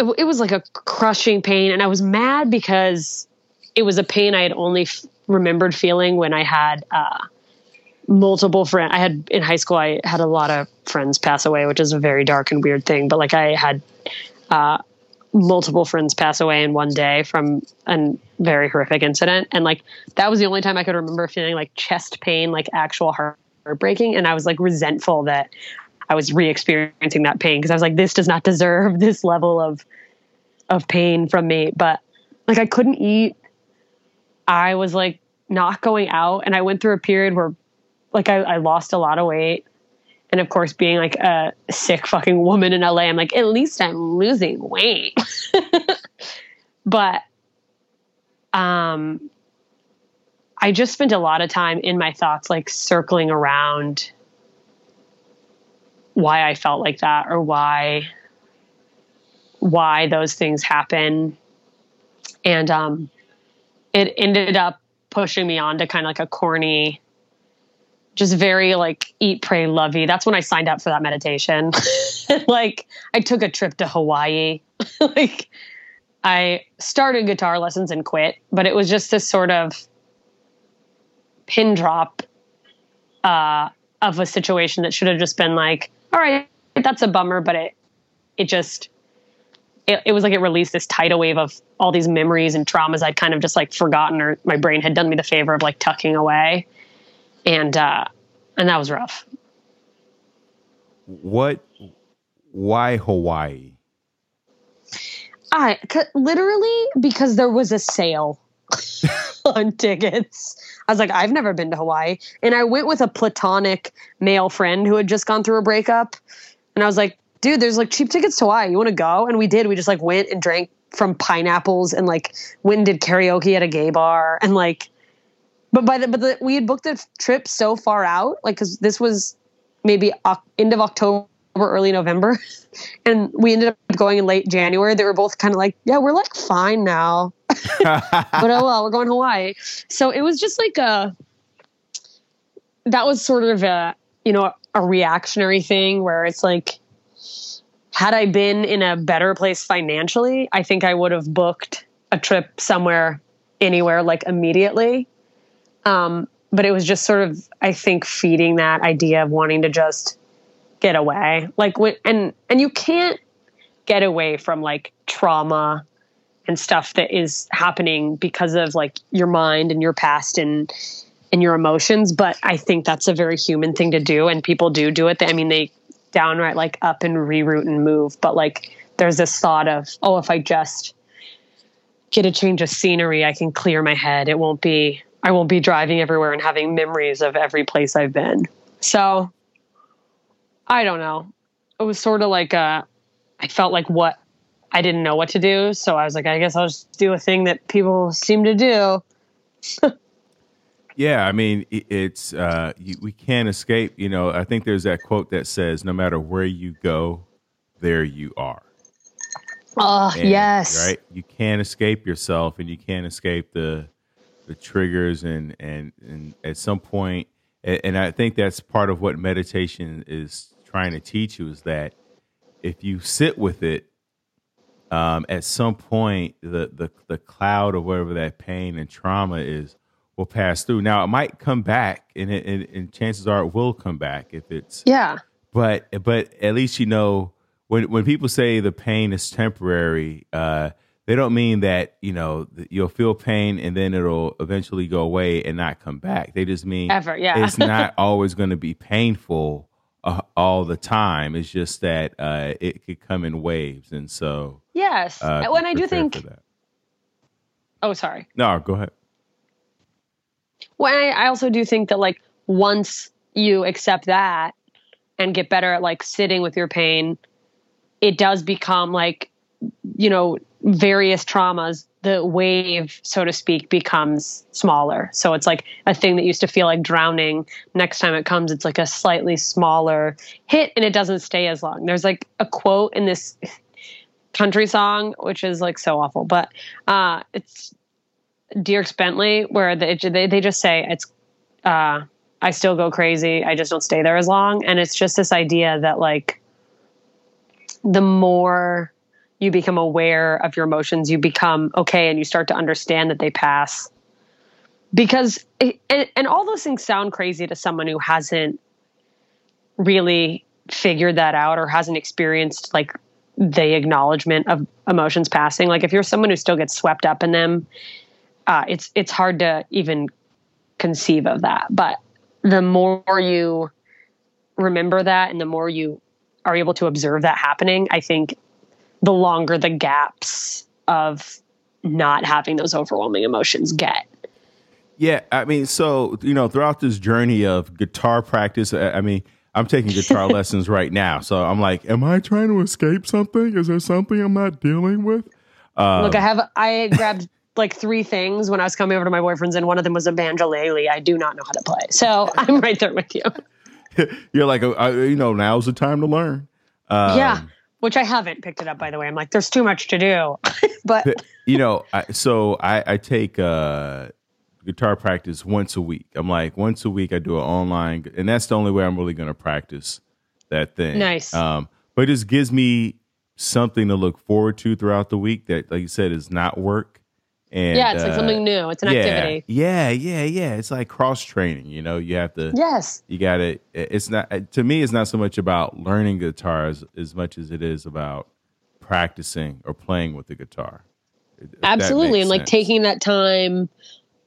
it was like a crushing pain. And I was mad because it was a pain I had only remembered feeling when I had multiple friends. I had in high school, I had a lot of friends pass away, which is a very dark and weird thing. But like I had, multiple friends pass away in one day from a very horrific incident. And like, that was the only time I could remember feeling like chest pain, like actual heartbreaking. And I was like resentful that I was re-experiencing that pain. Cause I was like, this does not deserve this level of pain from me. But like, I couldn't eat. I was like not going out. And I went through a period where like, I lost a lot of weight, And of course, being like a sick fucking woman in LA, I'm like, at least I'm losing weight. But I just spent a lot of time in my thoughts, like circling around why I felt like that, or why those things happen. And it ended up pushing me on to kind of like a corny, just very like eat, pray, lovey. That's when I signed up for that meditation. Like I took a trip to Hawaii. Like I started guitar lessons and quit, but it was just this sort of pin drop of a situation that should have just been like, all right, that's a bummer. But it was like it released this tidal wave of all these memories and traumas I'd kind of just like forgotten, or my brain had done me the favor of like tucking away. And that was rough. Why Hawaii? Literally because there was a sale on tickets. I was like, I've never been to Hawaii. And I went with a platonic male friend who had just gone through a breakup. And I was like, dude, there's like cheap tickets to Hawaii. You want to go? And we did. We just like went and drank from pineapples and like went and did karaoke at a gay bar. And like, but we had booked the trip so far out, like, cause this was maybe end of October, early November. And we ended up going in late January. They were both kind of like, yeah, we're like fine now, but oh well, we're going to Hawaii. So it was just like that was sort of a reactionary thing where it's like, had I been in a better place financially, I think I would have booked a trip somewhere, anywhere, like immediately. But it was just sort of, I think, feeding that idea of wanting to just get away. Like, and you can't get away from like trauma and stuff that is happening because of like your mind and your past and your emotions. But I think that's a very human thing to do. And people do it. I mean, they downright like up and reroute and move. But like, there's this thought of, oh, if I just get a change of scenery, I can clear my head. I won't be driving everywhere and having memories of every place I've been. So I don't know. It was sort of like I felt like what I didn't know what to do. So I was like, I guess I'll just do a thing that people seem to do. Yeah. I mean, it's, we can't escape, I think there's that quote that says, no matter where you go, there you are. Yes. Right. You can't escape yourself, and you can't escape the triggers and at some point, and I think that's part of what meditation is trying to teach you, is that if you sit with it, at some point the cloud or whatever that pain and trauma is will pass through. Now it might come back, and chances are it will come back if it's But at least when people say the pain is temporary, they don't mean that, you'll feel pain and then it'll eventually go away and not come back. They just mean it's not always going to be painful all the time. It's just that it could come in waves. And so, yes. When I do think, oh, sorry. No, go ahead. Well, I also do think that like once you accept that and get better at like sitting with your pain, it does become like, various traumas, the wave, so to speak, becomes smaller. So it's like a thing that used to feel like drowning. Next time it comes, it's like a slightly smaller hit, and it doesn't stay as long. There's like a quote in this country song, which is like so awful, but it's Dierks Bentley, where they just say it's, I still go crazy. I just don't stay there as long. And it's just this idea that like the more you become aware of your emotions, you become okay, and you start to understand that they pass. Because, and all those things sound crazy to someone who hasn't really figured that out or hasn't experienced like the acknowledgement of emotions passing. Like if you're someone who still gets swept up in them, it's hard to even conceive of that. But the more you remember that and the more you are able to observe that happening, I think the longer the gaps of not having those overwhelming emotions get. Yeah. I mean, so, throughout this journey of guitar practice, I mean, I'm taking guitar lessons right now. So I'm like, am I trying to escape something? Is there something I'm not dealing with? Look, I grabbed like three things when I was coming over to my boyfriend's, and one of them was a banjolele. I do not know how to play. So I'm right there with you. You're like, you know, now's the time to learn. Yeah, which I haven't picked it up, by the way. I'm like, there's too much to do. But, you know, I take guitar practice once a week. I'm like, once a week I do an online, and that's the only way I'm really going to practice that thing. Nice. But it just gives me something to look forward to throughout the week that, like you said, is not work. And, yeah, it's like something new. It's an activity. Yeah. It's like cross-training, you know? You have to... Yes. You got to... It's not... To me, it's not so much about learning guitar as much as it is about practicing or playing with the guitar. Absolutely. And, like, taking that time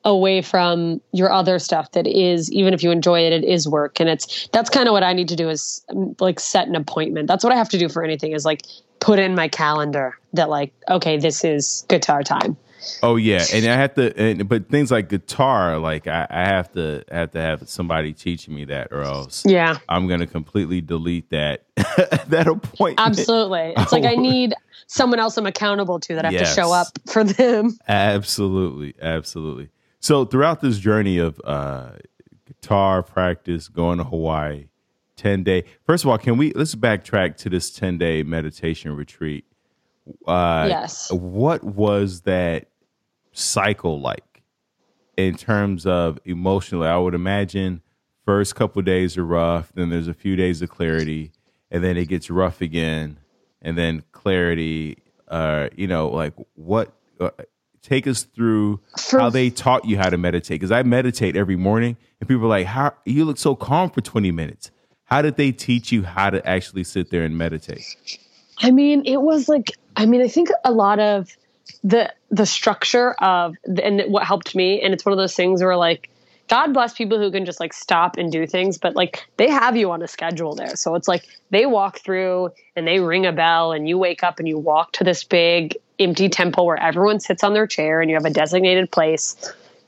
away from your other stuff that is, even if you enjoy it, it is work. And that's kind of what I need to do is, like, set an appointment. That's what I have to do for anything is, like, put in my calendar that, like, okay, this is guitar time. Oh yeah, and I have to. But things like guitar, like I have to have somebody teaching me that, or else I'm gonna completely delete that that appointment. Absolutely, it's like I need someone else I'm accountable to that I have to show up for them. Absolutely. So throughout this journey of guitar practice, going to Hawaii, 10-day. First of all, let's backtrack to this 10-day meditation retreat. Yes. What was that cycle like in terms of emotionally? I would imagine first couple of days are rough, then there's a few days of clarity, and then it gets rough again, and then clarity. You know, like what? Take us through how they taught you how to meditate, because I meditate every morning, and people are like, "How you look so calm for 20 minutes? How did they teach you how to actually sit there and meditate?" I mean, it was like, I think a lot of the structure of, and what helped me, and it's one of those things where like, God bless people who can just like stop and do things, but like they have you on a schedule there. So it's like they walk through and they ring a bell and you wake up and you walk to this big empty temple where everyone sits on their chair and you have a designated place.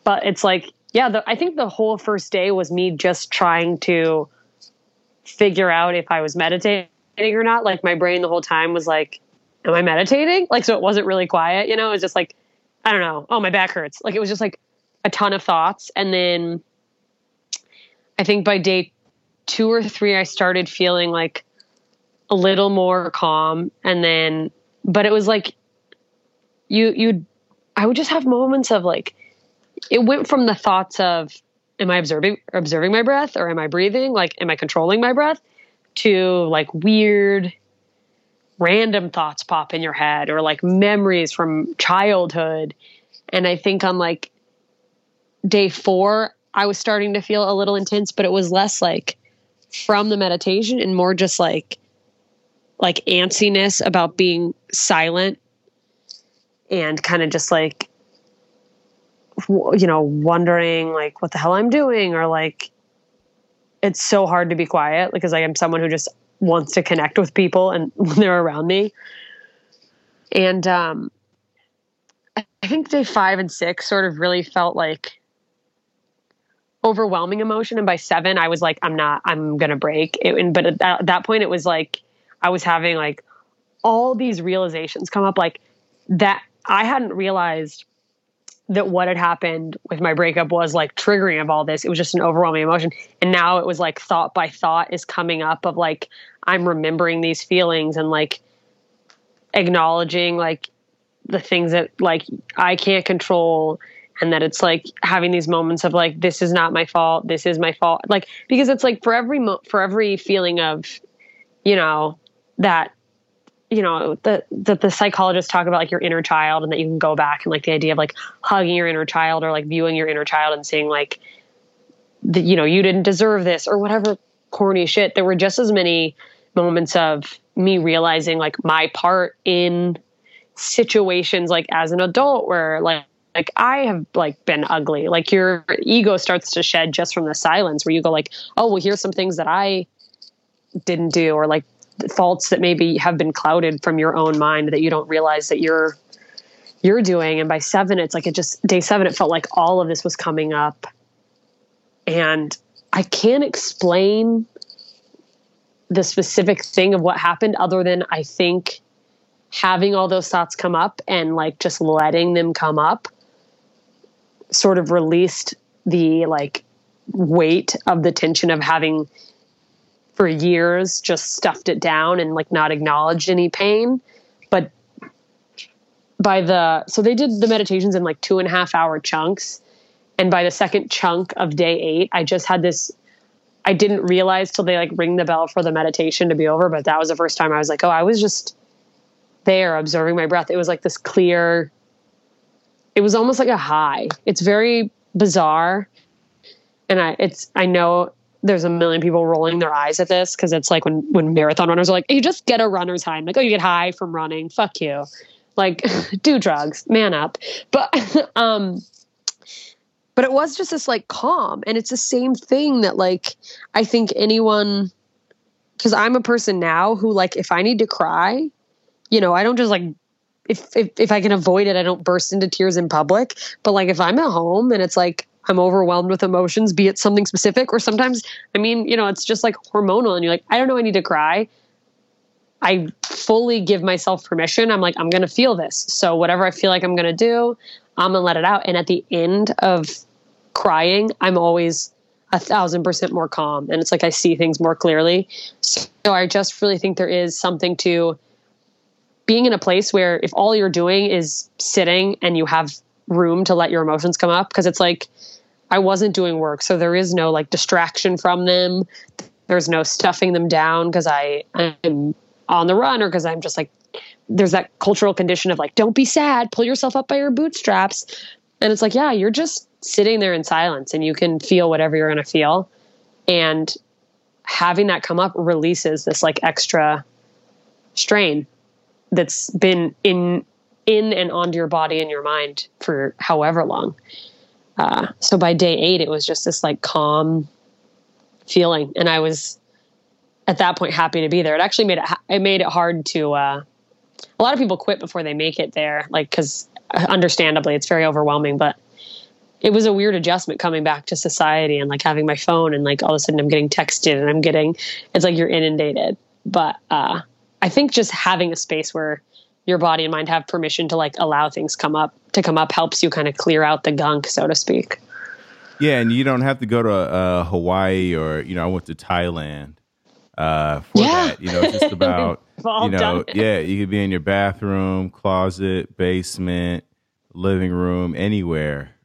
But it's like, I think the whole first day was me just trying to figure out if I was meditating or not. Like my brain the whole time was like, am I meditating? Like, so it wasn't really quiet, you know, it was just like, I don't know. Oh, my back hurts. Like, it was just like a ton of thoughts. And then I think by day 2 or 3, I started feeling like a little more calm. And then, but it was like, I would just have moments of like, it went from the thoughts of, am I observing my breath, or am I breathing? Like, am I controlling my breath? To like weird random thoughts pop in your head, or like memories from childhood. And I think on like day 4, I was starting to feel a little intense, but it was less like from the meditation and more just like antsiness about being silent and kind of just like, you know, wondering like what the hell I'm doing, or like, it's so hard to be quiet because I am someone who just wants to connect with people and when they're around me. And I think day 5 and 6 sort of really felt like overwhelming emotion. And by 7, I was like, I'm going to break. But at that point, it was like I was having like all these realizations come up, like that I hadn't realized that what had happened with my breakup was like triggering of all this. It was just an overwhelming emotion. And now it was like thought by thought is coming up of like, I'm remembering these feelings and like acknowledging like the things that like I can't control. And that it's like having these moments of like, this is not my fault. This is my fault. Like, because it's like for every feeling of, you know, that, you know, the psychologists talk about like your inner child, and that you can go back and like the idea of like hugging your inner child, or like viewing your inner child and seeing like that, you know, you didn't deserve this or whatever corny shit. There were just as many moments of me realizing like my part in situations, like as an adult where like I have like been ugly, like your ego starts to shed just from the silence where you go like, oh, well, here's some things that I didn't do, or like faults that maybe have been clouded from your own mind that you don't realize that you're doing. And by 7, it's like, day 7, it felt like all of this was coming up, and I can't explain the specific thing of what happened, other than I think having all those thoughts come up and like just letting them come up sort of released the like weight of the tension of having for years just stuffed it down and like not acknowledged any pain. But by the, so they did the meditations in like 2.5 hour chunks. And by the second chunk of day 8, I just had this, I didn't realize till they like ring the bell for the meditation to be over. But that was the first time I was like, oh, I was just there observing my breath. It was like this clear, it was almost like a high. It's very bizarre. And I know there's a million people rolling their eyes at this, because it's like when marathon runners are like, you just get a runner's high. I'm like, oh, you get high from running. Fuck you. Like, do drugs, man up. But it was just this like calm. And it's the same thing that like, I think anyone, because I'm a person now who like, if I need to cry, you know, I don't just like, if I can avoid it, I don't burst into tears in public. But like, if I'm at home and it's like, I'm overwhelmed with emotions, be it something specific, or sometimes, I mean, you know, it's just like hormonal and you're like, I don't know, I need to cry. I fully give myself permission. I'm like, I'm going to feel this. So whatever I feel like I'm going to do, I'm going to let it out. And at the end of crying, I'm always 1,000% more calm. And it's like, I see things more clearly. So I just really think there is something to being in a place where if all you're doing is sitting and you have room to let your emotions come up, because it's like, I wasn't doing work. So there is no like distraction from them. There's no stuffing them down because I'm on the run, or because I'm just like, there's that cultural condition of like, don't be sad, pull yourself up by your bootstraps. And it's like, yeah, you're just sitting there in silence and you can feel whatever you're going to feel. And having that come up releases this like extra strain that's been in and onto your body and your mind for however long. So by day 8, it was just this like calm feeling. And I was at that point happy to be there. It actually made it hard to, a lot of people quit before they make it there. Like, 'cause understandably it's very overwhelming, but it was a weird adjustment coming back to society and like having my phone and like all of a sudden I'm getting texted and it's like you're inundated. But, I think just having a space where your body and mind have permission to like allow things come up helps you kind of clear out the gunk, so to speak. Yeah. And you don't have to go to Hawaii, or, you know, I went to Thailand that, you know, just about, you know, yeah, you could be in your bathroom, closet, basement, living room, anywhere,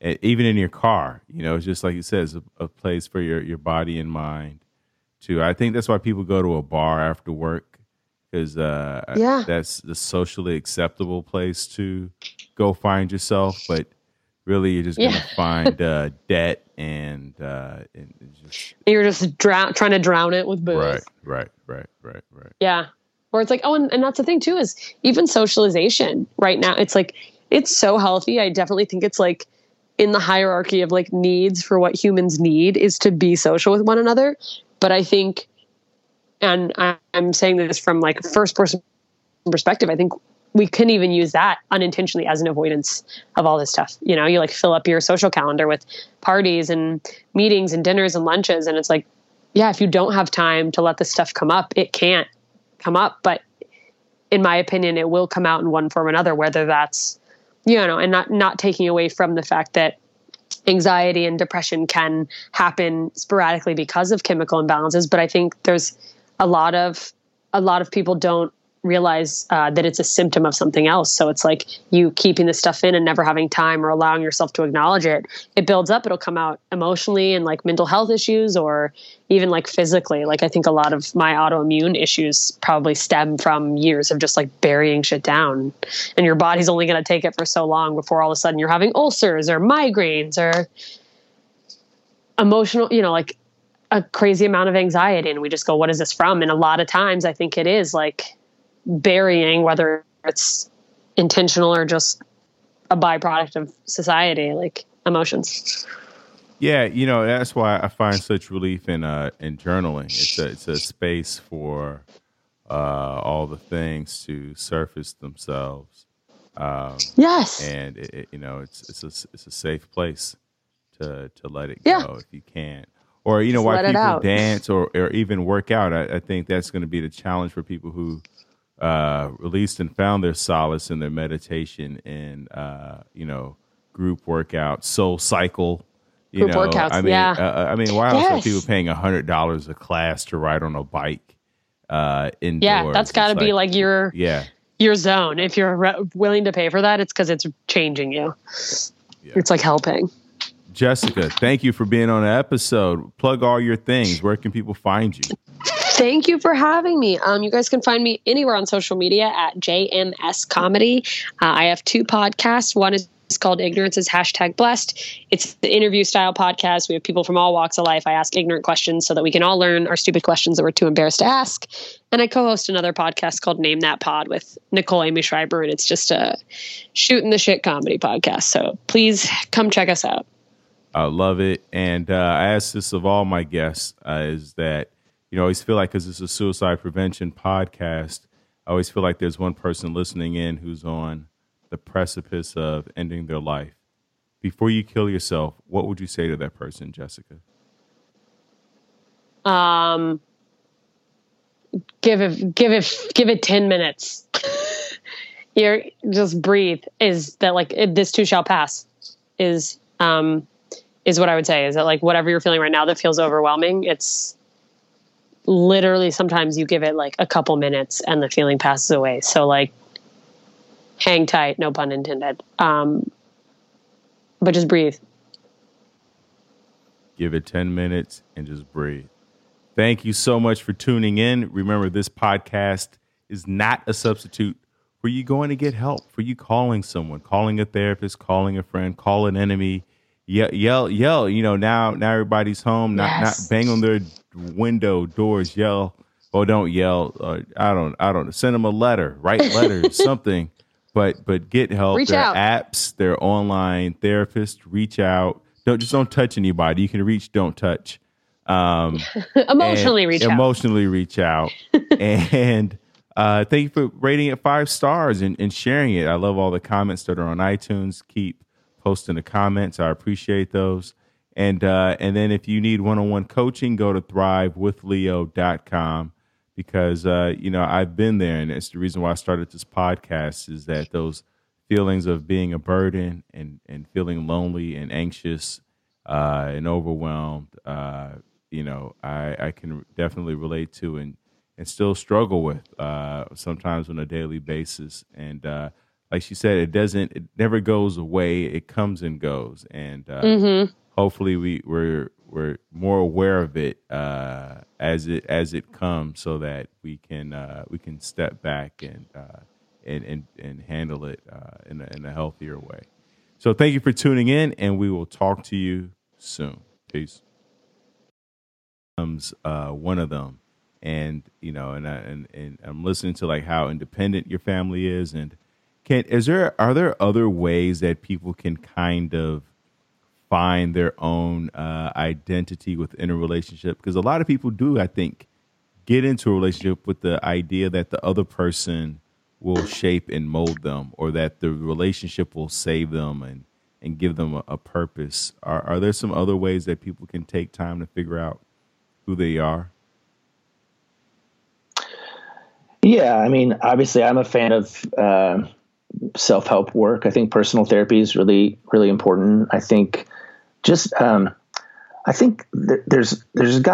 even in your car, you know, it's just like you said, it's a place for your body and mind too. I think that's why people go to a bar after work. Because that's the socially acceptable place to go find yourself. But really, you're just going to find debt and just, you're just trying to drown it with booze. Right. Yeah. Or it's like, oh, and that's the thing, too, is even socialization right now. It's like, it's so healthy. I definitely think it's like in the hierarchy of like needs for what humans need is to be social with one another. But I think... and I'm saying this from like a first person perspective, I think we can even use that unintentionally as an avoidance of all this stuff. You know, you like fill up your social calendar with parties and meetings and dinners and lunches. And it's like, yeah, if you don't have time to let this stuff come up, it can't come up. But in my opinion, it will come out in one form or another, whether that's, you know, and not taking away from the fact that anxiety and depression can happen sporadically because of chemical imbalances. But I think there's a lot of people don't realize that it's a symptom of something else. So it's like you keeping this stuff in and never having time or allowing yourself to acknowledge it. It builds up. It'll come out emotionally and like mental health issues, or even like physically. Like I think a lot of my autoimmune issues probably stem from years of just like burying shit down, and your body's only going to take it for so long before all of a sudden you're having ulcers or migraines or emotional, you know, like a crazy amount of anxiety. And we just go, what is this from? And a lot of times I think it is like burying, whether it's intentional or just a byproduct of society, like emotions. Yeah. You know, that's why I find such relief in journaling. It's a space for, all the things to surface themselves. Yes. And it, you know, it's a safe place to let it go if you can't. Or, you know, why people dance or even work out. I think that's going to be the challenge for people who released and found their solace in their meditation and, you know, group workout, soul cycle. You know, workouts, I mean, yeah. I mean, why are some people paying $100 a class to ride on a bike indoors? Yeah, that's got to be like your zone. If you're willing to pay for that, it's because it's changing you. Yeah. It's like helping. Jessica, thank you for being on the episode. Plug all your things. Where can people find you? Thank you for having me. You guys can find me anywhere on social media at JMS Comedy. I have two podcasts. One is called Ignorance is Hashtag Blessed. It's the interview style podcast. We have people from all walks of life. I ask ignorant questions so that we can all learn our stupid questions that we're too embarrassed to ask. And I co-host another podcast called Name That Pod with Nicole Amy Schreiber. And it's just a shooting the shit comedy podcast. So please come check us out. I love it. And I ask this of all my guests is that, you know, I always feel like, because it's a suicide prevention podcast, I always feel like there's one person listening in who's on the precipice of ending their life. Before you kill yourself, what would you say to that person, Jessica? Give it 10 minutes. You're just breathe. Is that like, this too shall pass is what I would say, is that like whatever you're feeling right now that feels overwhelming, it's literally sometimes you give it like a couple minutes and the feeling passes away. So like, hang tight, no pun intended. But just breathe. Give it 10 minutes and just breathe. Thank you so much for tuning in. Remember, this podcast is not a substitute for you going to get help, for you calling someone, calling a therapist, calling a friend, call an enemy, yell. You know, now everybody's home, not bang on their window, doors, yell. Oh, don't yell. I don't. Send them a letter, write letters, something. But get help. Reach there are out. Apps, there are online therapists. Reach out. Don't touch anybody. You can reach, don't touch. Emotionally reach out. And thank you for rating it 5 stars and sharing it. I love all the comments that are on iTunes. Keep posting the comments. I appreciate those. And then if you need one-on-one coaching, go to thrivewithleo.com. Because, you know, I've been there, and it's the reason why I started this podcast, is that those feelings of being a burden and feeling lonely and anxious and overwhelmed, you know, I can definitely relate to and still struggle with sometimes on a daily basis. And like she said, it never goes away. It comes and goes. And hopefully we're more aware of it as it comes, so that we can step back and handle it in a healthier way. So thank you for tuning in, and we will talk to you soon. Peace. One of them, and you know, and I'm listening to like how independent your family is, and are there other ways that people can kind of find their own identity within a relationship? Because a lot of people do, I think, get into a relationship with the idea that the other person will shape and mold them, or that the relationship will save them and give them a purpose. Are there some other ways that people can take time to figure out who they are? Yeah, I mean, obviously I'm a fan of self-help work. I think personal therapy is really, really important. I think there's got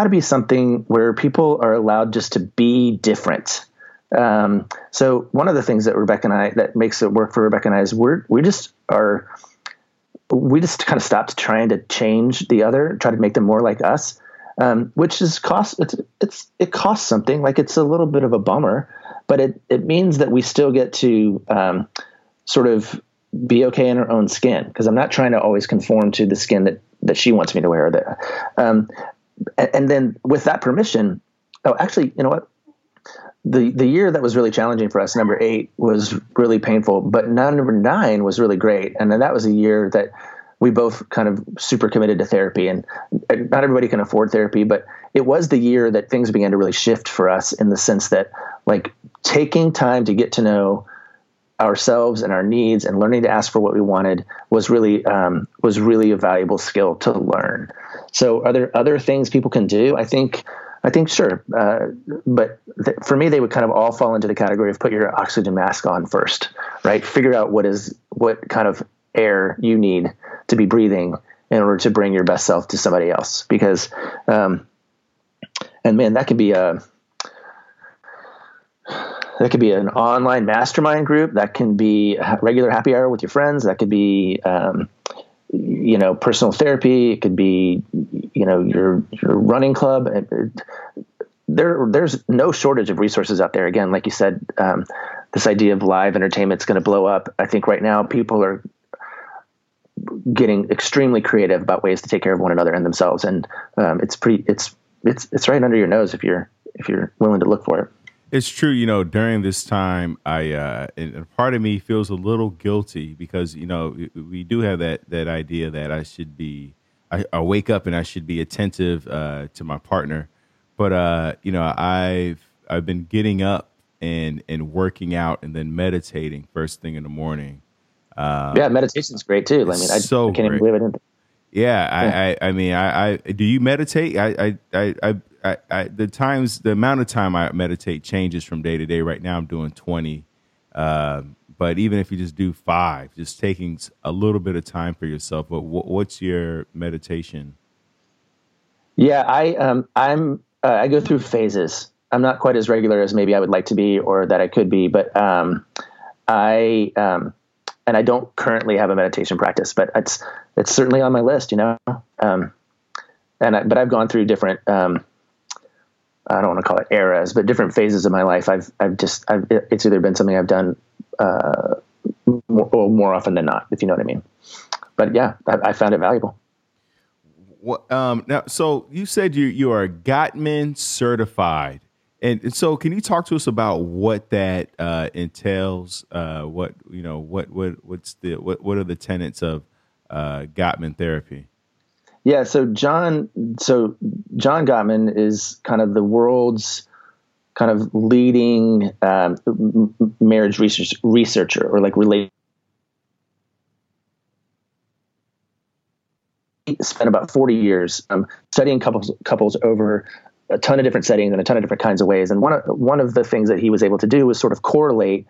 to be something where people are allowed just to be different. So one of the things that makes it work for Rebecca and I is we just kind of stopped trying to change the other, try to make them more like us, which is cost. It costs something. Like, it's a little bit of a bummer, but it means that we still get to sort of be okay in our own skin, because I'm not trying to always conform to the skin that she wants me to wear. And then with that permission, oh, actually, you know what? The year that was really challenging for us, number 8 was really painful, but number 9 was really great. And then that was a year that we both kind of super committed to therapy, and not everybody can afford therapy, but it was the year that things began to really shift for us, in the sense that, like, taking time to get to know ourselves and our needs and learning to ask for what we wanted was really a valuable skill to learn. So are there other things people can do? I think sure. But for me, they would kind of all fall into the category of put your oxygen mask on first, right? Figure out what kind of air you need to be breathing in order to bring your best self to somebody else. Because, and man, that could be an online mastermind group. That can be a regular happy hour with your friends. That could be, personal therapy. It could be, your running club. There's no shortage of resources out there. Again, like you said, this idea of live entertainment is going to blow up. I think right now people are getting extremely creative about ways to take care of one another and themselves. And it's right under your nose if you're willing to look for it. It's true. During this time, I part of me feels a little guilty because, we do have that idea that I wake up and I should be attentive to my partner. But, I've been getting up and working out and then meditating first thing in the morning. Yeah, meditation's great, too. I can't even believe I didn't. Yeah, I mean, do you meditate? The amount of time I meditate changes from day to day. Right now I'm doing 20. But even if you just do 5, just taking a little bit of time for yourself, but what's your meditation? Yeah, I go through phases. I'm not quite as regular as maybe I would like to be or that I could be, but, and I don't currently have a meditation practice, but it's certainly on my list, but I've gone through different, I don't want to call it eras, but different phases of my life. I've it's either been something I've done more often than not, if you know what I mean. But yeah, I found it valuable. Well, now, so you said you are Gottman certified, and so can you talk to us about what that entails? What are the tenets of Gottman therapy? Yeah, so John Gottman is kind of the world's kind of leading marriage researcher or like relationship. He spent about 40 years studying couples over a ton of different settings and a ton of different kinds of ways. And one of the things that he was able to do was sort of correlate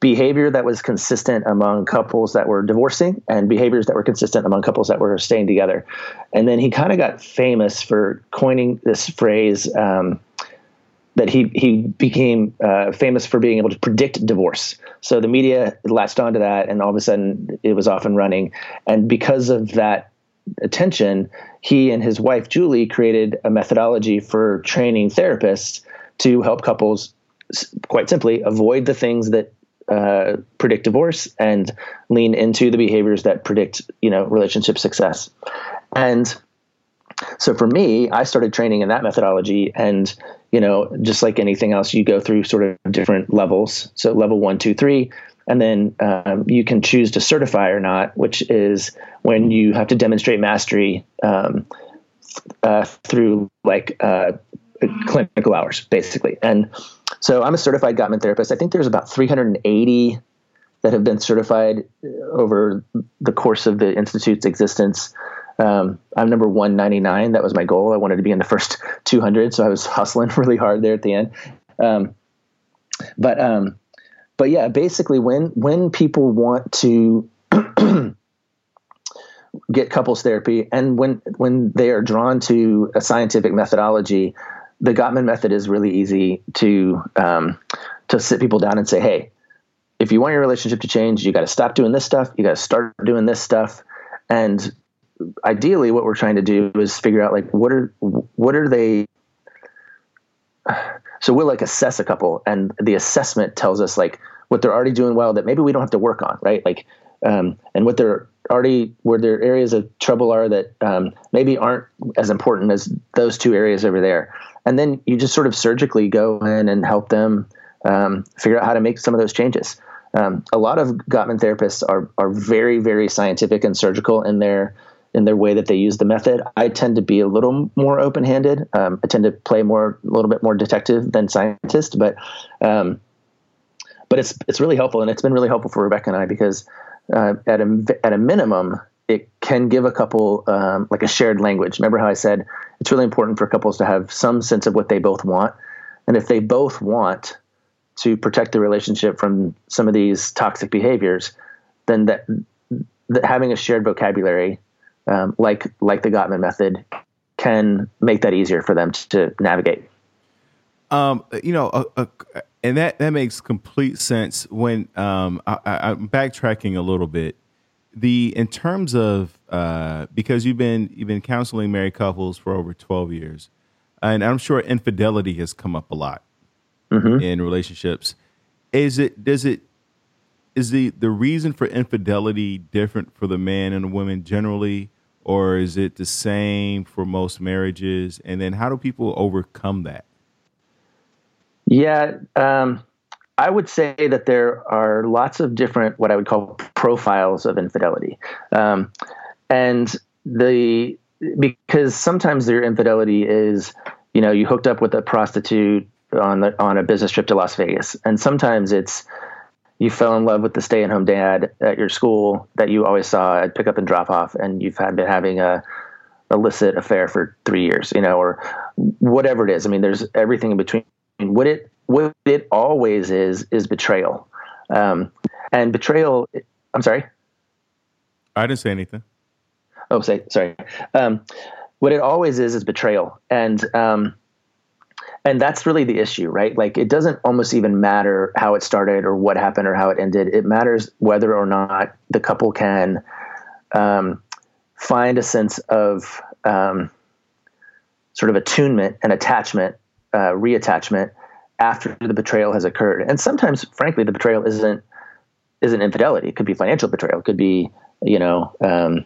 behavior that was consistent among couples that were divorcing and behaviors that were consistent among couples that were staying together. And then he kind of got famous for coining this phrase that he became famous for being able to predict divorce. So the media latched onto that, and all of a sudden it was off and running. And because of that attention, he and his wife, Julie, created a methodology for training therapists to help couples, quite simply, avoid the things that predict divorce and lean into the behaviors that predict, relationship success. And so for me, I started training in that methodology, and, just like anything else, you go through sort of different levels. So level 1, 2, 3, and then you can choose to certify or not, which is when you have to demonstrate mastery through like clinical hours, basically. And so I'm a certified Gottman therapist. I think there's about 380 that have been certified over the course of the Institute's existence. I'm number 199. That was my goal. I wanted to be in the first 200. So I was hustling really hard there at the end. But yeah, basically when people want to get couples therapy and when they are drawn to a scientific methodology, the Gottman method is really easy to sit people down and say, hey, if you want your relationship to change, you got to stop doing this stuff. You got to start doing this stuff. And ideally what we're trying to do is figure out like, what are they? So we'll like assess a couple, and the assessment tells us like what they're already doing well that maybe we don't have to work on. Right. Like, and what they're already, where their areas of trouble are that maybe aren't as important as those two areas over there. And then you just sort of surgically go in and help them figure out how to make some of those changes. A lot of Gottman therapists are very, very scientific and surgical in their way that they use the method. I tend to be a little more open-handed. I tend to play a little bit more detective than scientist, but it's really helpful, and it's been really helpful for Rebecca and I because at a minimum, it can give a couple like a shared language. Remember how I said it's really important for couples to have some sense of what they both want. And if they both want to protect the relationship from some of these toxic behaviors, then that having a shared vocabulary, like the Gottman method, can make that easier for them to navigate. And that makes complete sense. When I'm backtracking a little bit, in terms of because you've been counseling married couples for over 12 years, and I'm sure infidelity has come up a lot in relationships. Is the reason for infidelity different for the man and the woman generally, or is it the same for most marriages? And then how do people overcome that? Yeah, I would say that there are lots of different, what I would call, profiles of infidelity. Because sometimes their infidelity is, you hooked up with a prostitute on a business trip to Las Vegas. And sometimes it's, you fell in love with the stay-at-home dad at your school that you always saw at pick up and drop off, and you've been having a illicit affair for 3 years, or whatever it is. I mean, there's everything in between. What it always is betrayal. And betrayal, I'm sorry. I didn't say anything. Oh, sorry. What it always is betrayal. And that's really the issue, right? Like, it doesn't almost even matter how it started or what happened or how it ended. It matters whether or not the couple can, find a sense of, sort of attunement and attachment, reattachment after the betrayal has occurred. And sometimes, frankly, the betrayal isn't infidelity. It could be financial betrayal. It could be, it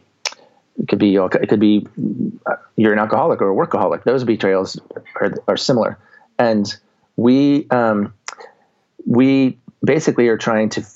could be you're an alcoholic or a workaholic. Those betrayals are similar. And we basically are trying to,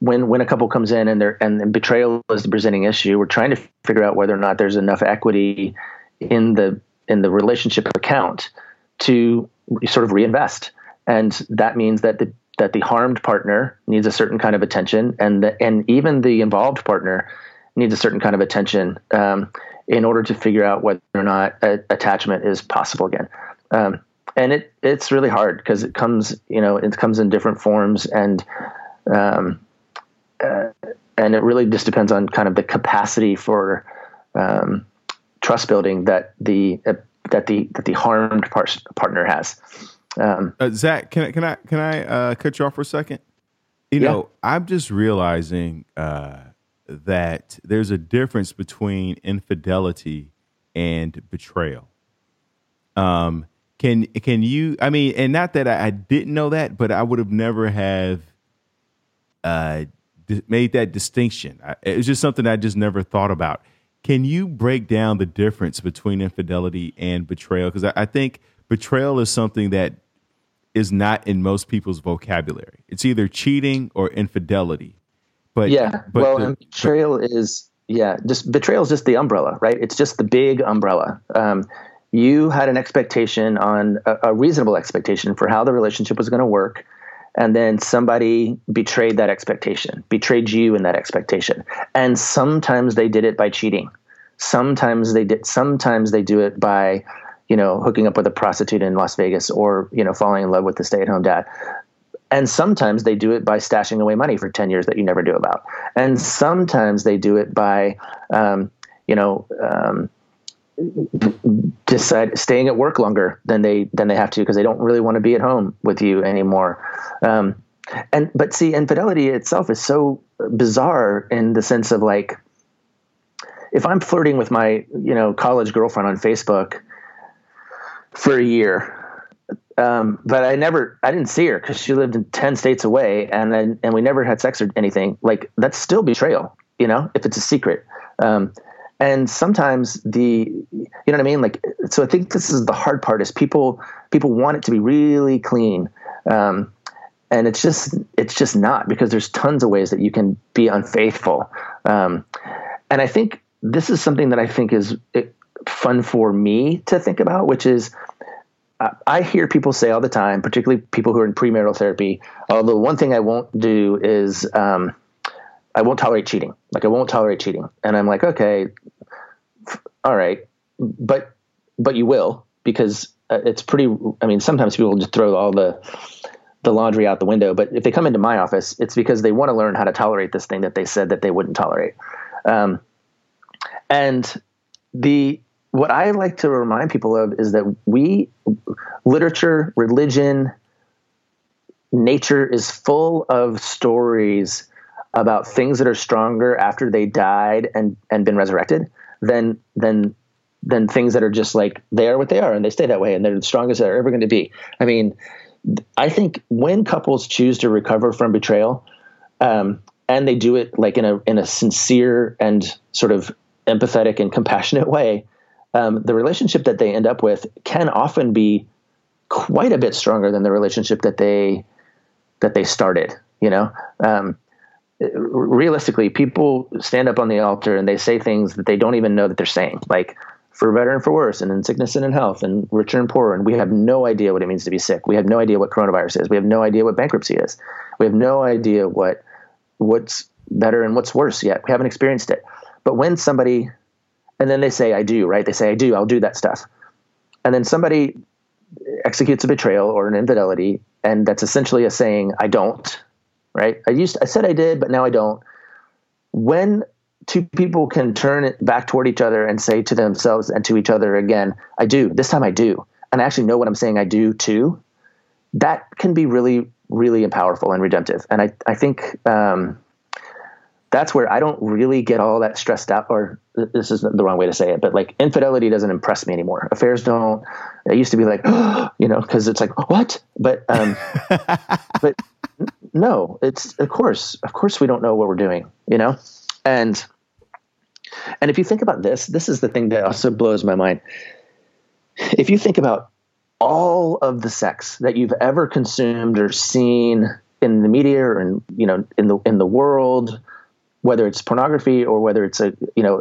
when a couple comes in and betrayal is the presenting issue, we're trying to figure out whether or not there's enough equity in the relationship account to sort of reinvest. And that means that the harmed partner needs a certain kind of attention, and even the involved partner needs a certain kind of attention in order to figure out whether or not attachment is possible again. And it's really hard because it comes, it comes in different forms, and it really just depends on kind of the capacity for trust building that the harmed partner has. Zach, can I cut you off for a second? I'm just realizing that there's a difference between infidelity and betrayal. Can you? I mean, and not that I didn't know that, but I would have never have made that distinction. It was just something I just never thought about. Can you break down the difference between infidelity and betrayal? Because I think betrayal is something that is not in most people's vocabulary. It's either cheating or infidelity. Betrayal is just the umbrella, right? It's just the big umbrella. You had an expectation a reasonable expectation for how the relationship was going to work. And then somebody betrayed that expectation, betrayed you in that expectation. And sometimes they did it by cheating. Sometimes they do it by, hooking up with a prostitute in Las Vegas or, falling in love with the stay-at-home dad. And sometimes they do it by stashing away money for 10 years that you never knew about. And sometimes they do it by, staying at work longer than they have to because they don't really want to be at home with you anymore. But see, infidelity itself is so bizarre in the sense of, like, if I'm flirting with my college girlfriend on Facebook for a year, but I didn't see her because she lived in 10 states away, and we never had sex or anything. Like, that's still betrayal, if it's a secret. And sometimes you know what I mean? Like, so I think this is the hard part is people want it to be really clean. And it's just not, because there's tons of ways that you can be unfaithful. And I think this is something that I think is fun for me to think about, which is I hear people say all the time, particularly people who are in premarital therapy, although one thing I won't do is I won't tolerate cheating. Like, I won't tolerate cheating. And I'm like, okay, all right. But you will, because it's pretty, I mean, sometimes people just throw all the laundry out the window, but if they come into my office, it's because they want to learn how to tolerate this thing that they said that they wouldn't tolerate. What I like to remind people of is that literature, religion, nature is full of stories about things that are stronger after they died and been resurrected than things that are just like, they are what they are and they stay that way and they're the strongest they're ever going to be. I mean, I think when couples choose to recover from betrayal, and they do it like in a sincere and sort of empathetic and compassionate way, the relationship that they end up with can often be quite a bit stronger than the relationship that they started. You know, realistically, people stand up on the altar and they say things that they don't even know that they're saying, like, for better and for worse, and in sickness and in health, and richer and poorer. And we have no idea what it means to be sick. We have no idea what coronavirus is. We have no idea what bankruptcy is. We have no idea what's better and what's worse yet. We haven't experienced it. But when somebody, and then they say, I do, right? They say, I do, I'll do that stuff. And then somebody executes a betrayal or an infidelity, and that's essentially a saying, I don't, right? I said I did, but now I don't. When two people can turn it back toward each other and say to themselves and to each other again, I do, this time I do, and I actually know what I'm saying I do too, that can be really, really powerful and redemptive. And I think that's where I don't really get all that stressed out, or this is the wrong way to say it, but like, infidelity doesn't impress me anymore. Affairs don't. I used to be like, oh, you know, because it's like, what? But but no, it's of course we don't know what we're doing, you know? And if you think about this is the thing that also blows my mind. If you think about all of the sex that you've ever consumed or seen in the media or in, you know, in the world, whether it's pornography or whether it's in the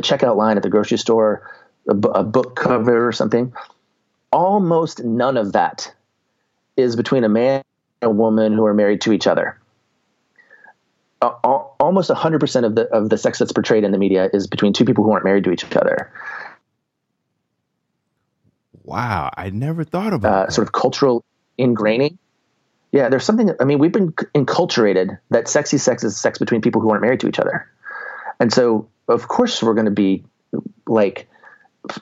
checkout line at the grocery store, a book cover or something, almost none of that is between a man and a woman who are married to each other. Almost 100% of the sex that's portrayed in the media is between two people who aren't married to each other. Wow, I never thought about that. Sort of cultural ingraining. Yeah, there's something. I mean, we've been enculturated that sexy sex is sex between people who aren't married to each other, and so of course we're going to be like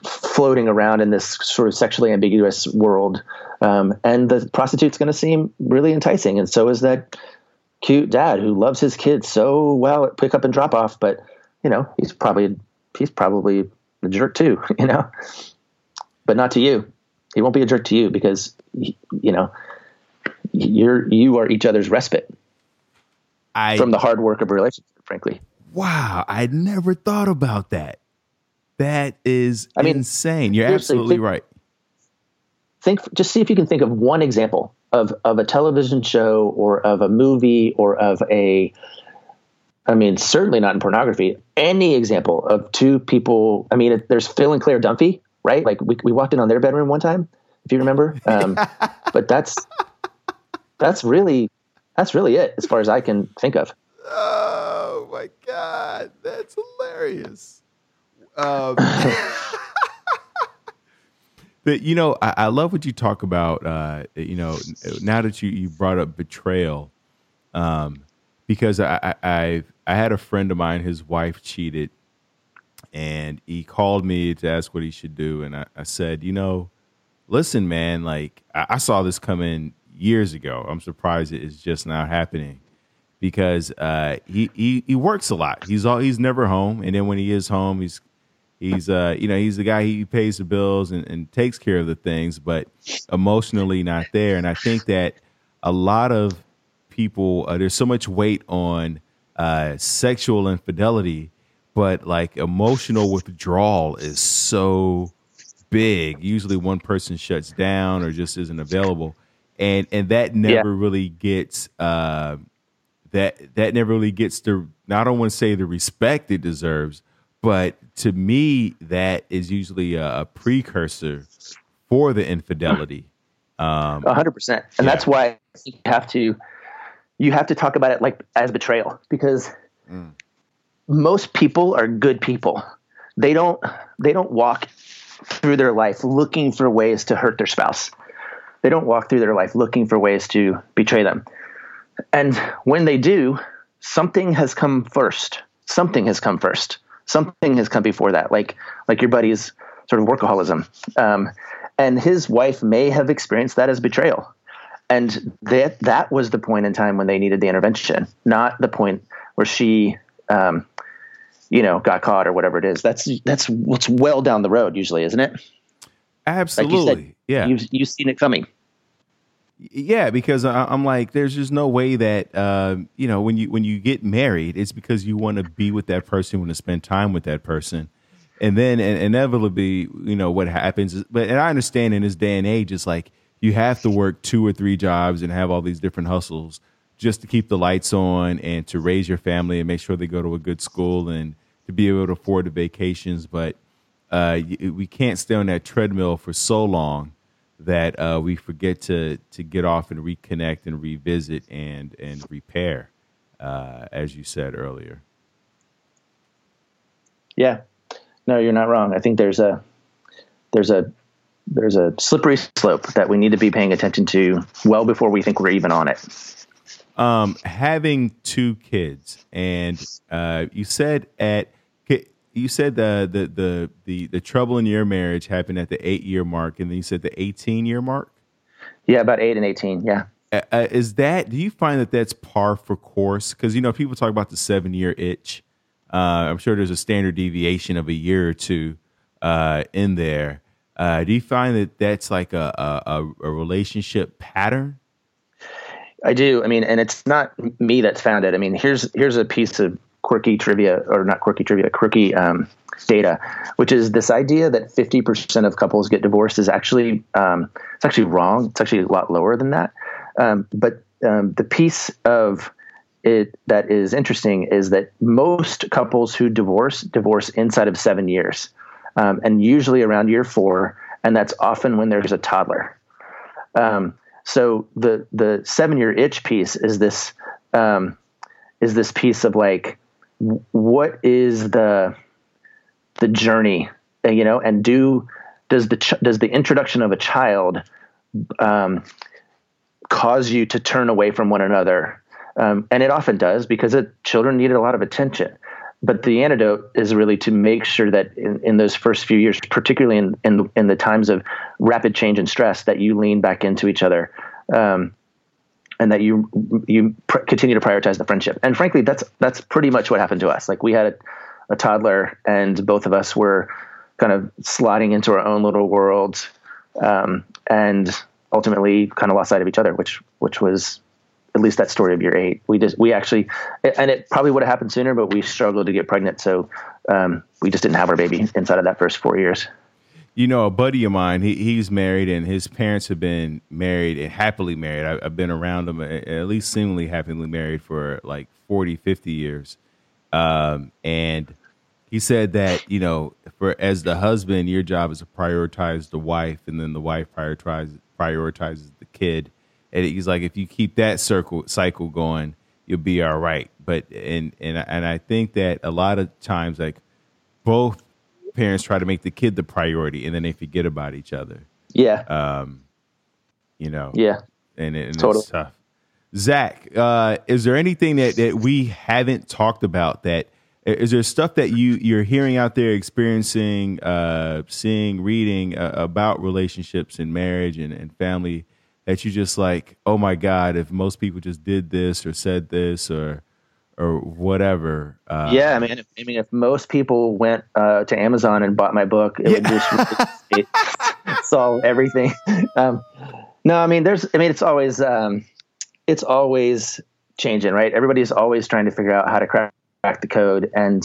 floating around in this sort of sexually ambiguous world, and the prostitute's going to seem really enticing, and so is that cute dad who loves his kids so well at pick up and drop off, but you know he's probably a jerk too, you know, but not to you. He won't be a jerk to you because you know you are each other's respite from the hard work of a relationship. Frankly, wow, I never thought about that. That is, I mean, insane. You're absolutely right. Just see if you can think of one example of a television show or of a movie or of certainly not in pornography, any example of two people. I mean, there's Phil and Claire Dunphy, right? Like we walked in on their bedroom one time, if you remember. But that's really it as far as I can think of. Oh my God. That's hilarious. But, you know, I love what you talk about, you know, now that you brought up betrayal, because I had a friend of mine, his wife cheated, and he called me to ask what he should do. And I said, you know, listen, man, like I saw this coming years ago. I'm surprised it is just now happening because he works a lot. He's never home. And then when he is home, he's the guy, he pays the bills and takes care of the things, but emotionally not there. And I think that a lot of people, there's so much weight on sexual infidelity, but like emotional withdrawal is so big. Usually one person shuts down or just isn't available. And that never really gets, that never really gets I don't want to say the respect it deserves, but to me, that is usually a precursor for the infidelity. 100%. And that's why you have to talk about it like as betrayal, because Most people are good people. They don't walk through their life looking for ways to hurt their spouse. They don't walk through their life looking for ways to betray them. And when they do, something has come first. Something has come first. Something has come before that, like your buddy's sort of workaholism. And his wife may have experienced that as betrayal. And that was the point in time when they needed the intervention, not the point where she, got caught or whatever it is. That's what's well down the road usually, isn't it? Absolutely. Like you said, yeah. You've seen it coming. Yeah, because I'm like, there's just no way that, when you get married, it's because you want to be with that person, you want to spend time with that person. And then inevitably, what happens is, but I understand in this day and age, it's like, you have to work 2 or 3 jobs and have all these different hustles just to keep the lights on and to raise your family and make sure they go to a good school and to be able to afford the vacations. But we can't stay on that treadmill for so long that we forget to get off and reconnect and revisit and repair, as you said earlier. Yeah, no, you're not wrong. I think there's a slippery slope that we need to be paying attention to well before we think we're even on it. Having 2 kids, and you said the trouble in your marriage happened at the 8-year mark, and then you said the 18-year mark. Yeah, about 8 and 18. Yeah. Do you find that that's par for course? Because people talk about the 7-year itch. I'm sure there's a standard deviation of a year or two in there. Do you find that that's like a relationship pattern? I do. I mean, and it's not me that's found it. I mean, here's a piece of quirky data, which is this idea that 50% of couples get divorced is actually it's actually wrong. It's actually a lot lower than that. But the piece of it that is interesting is that most couples who divorce inside of 7 years. And usually around year 4, and that's often when there's a toddler. So the 7-year itch piece is this piece of like, what is the journey, and does the introduction of a child cause you to turn away from one another? And it often does because children need a lot of attention. But the antidote is really to make sure that in those first few years, particularly in the times of rapid change and stress, that you lean back into each other, and that you continue to prioritize the friendship. And frankly, that's pretty much what happened to us. Like we had a toddler, and both of us were kind of sliding into our own little worlds, and ultimately kind of lost sight of each other, which was. At least that story of year 8, we actually, and it probably would have happened sooner, but we struggled to get pregnant. So, we just didn't have our baby inside of that first 4 years. A buddy of mine, he's married, and his parents have been married and happily married. I've been around them, at least seemingly happily married, for like 40, 50 years. And he said that, as the husband, your job is to prioritize the wife, and then the wife prioritizes the kid. And he's like, if you keep that cycle going, you'll be all right. But and I think that a lot of times, like, both parents try to make the kid the priority, and then they forget about each other. Yeah. Yeah. And totally. It's tough. Zach, is there anything that we haven't talked about? Is there stuff that you're hearing out there, experiencing, seeing, reading about relationships and marriage and family? That you just like, oh my God, if most people just did this or said this or whatever. Yeah, I mean, if most people went to Amazon and bought my book, it would just solve everything. No, I mean, it's always changing, right? Everybody's always trying to figure out how to crack the code, and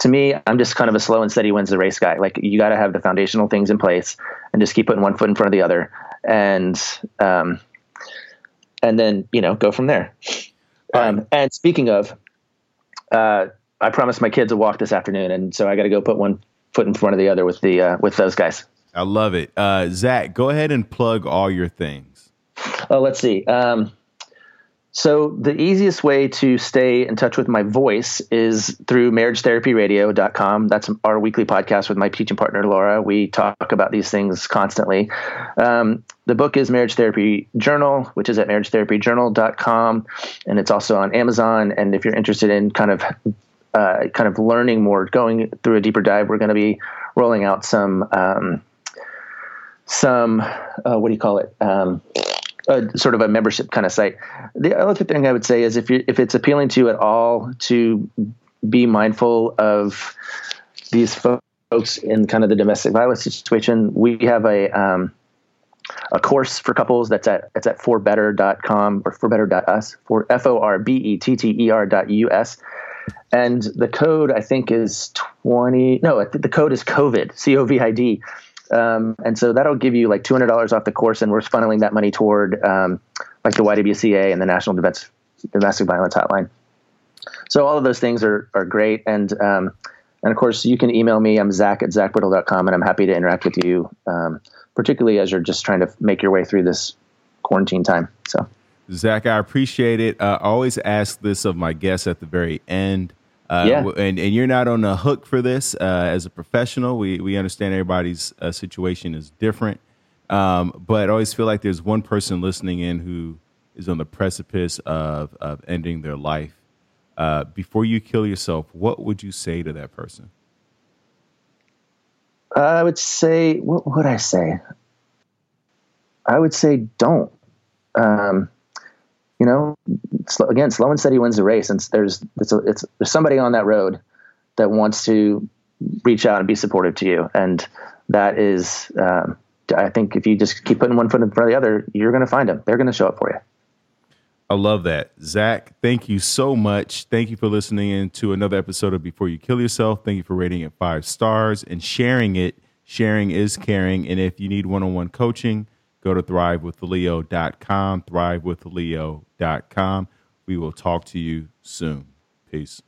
to me, I'm just kind of a slow and steady wins the race guy. Like, you got to have the foundational things in place and just keep putting one foot in front of the other. And then, go from there. And speaking of, I promised my kids a walk this afternoon, and so I got to go put one foot in front of the other with those guys. I love it. Zach, go ahead and plug all your things. Oh, let's see. So the easiest way to stay in touch with my voice is through MarriageTherapyRadio.com. That's our weekly podcast with my teaching partner, Laura. We talk about these things constantly. The book is Marriage Therapy Journal, which is at MarriageTherapyJournal.com. And it's also on Amazon. And if you're interested in kind of learning more, going through a deeper dive, we're going to be rolling out sort of a membership kind of site. The other thing I would say is if it's appealing to you at all to be mindful of these folks in kind of the domestic violence situation, we have a course for couples that's at forbetter.com or forbetter.us, for forbetter.us. And the code I think is the code is COVID, COVID. And so that'll give you like $200 off the course, and we're funneling that money toward like the YWCA and the National Domestic Violence Hotline. So all of those things are great. And of course, you can email me. I'm Zach at zachbrittle.com, and I'm happy to interact with you, particularly as you're just trying to make your way through this quarantine time. So, Zach, I appreciate it. I always ask this of my guests at the very end. And you're not on the hook for this. As a professional, we understand everybody's situation is different. But I always feel like there's one person listening in who is on the precipice of ending their life. Before you kill yourself, what would you say to that person? I would say, what would I say? I would say, don't. Again, slow and steady wins the race, and there's somebody on that road that wants to reach out and be supportive to you, and that is, I think, if you just keep putting one foot in front of the other, you're going to find them. They're going to show up for you. I love that, Zach. Thank you so much. Thank you for listening in to another episode of Before You Kill Yourself. Thank you for rating it 5 stars and sharing it. Sharing is caring, and if you need one-on-one coaching, go to thrivewithleo.com, thrivewithleo.com. We will talk to you soon. Peace.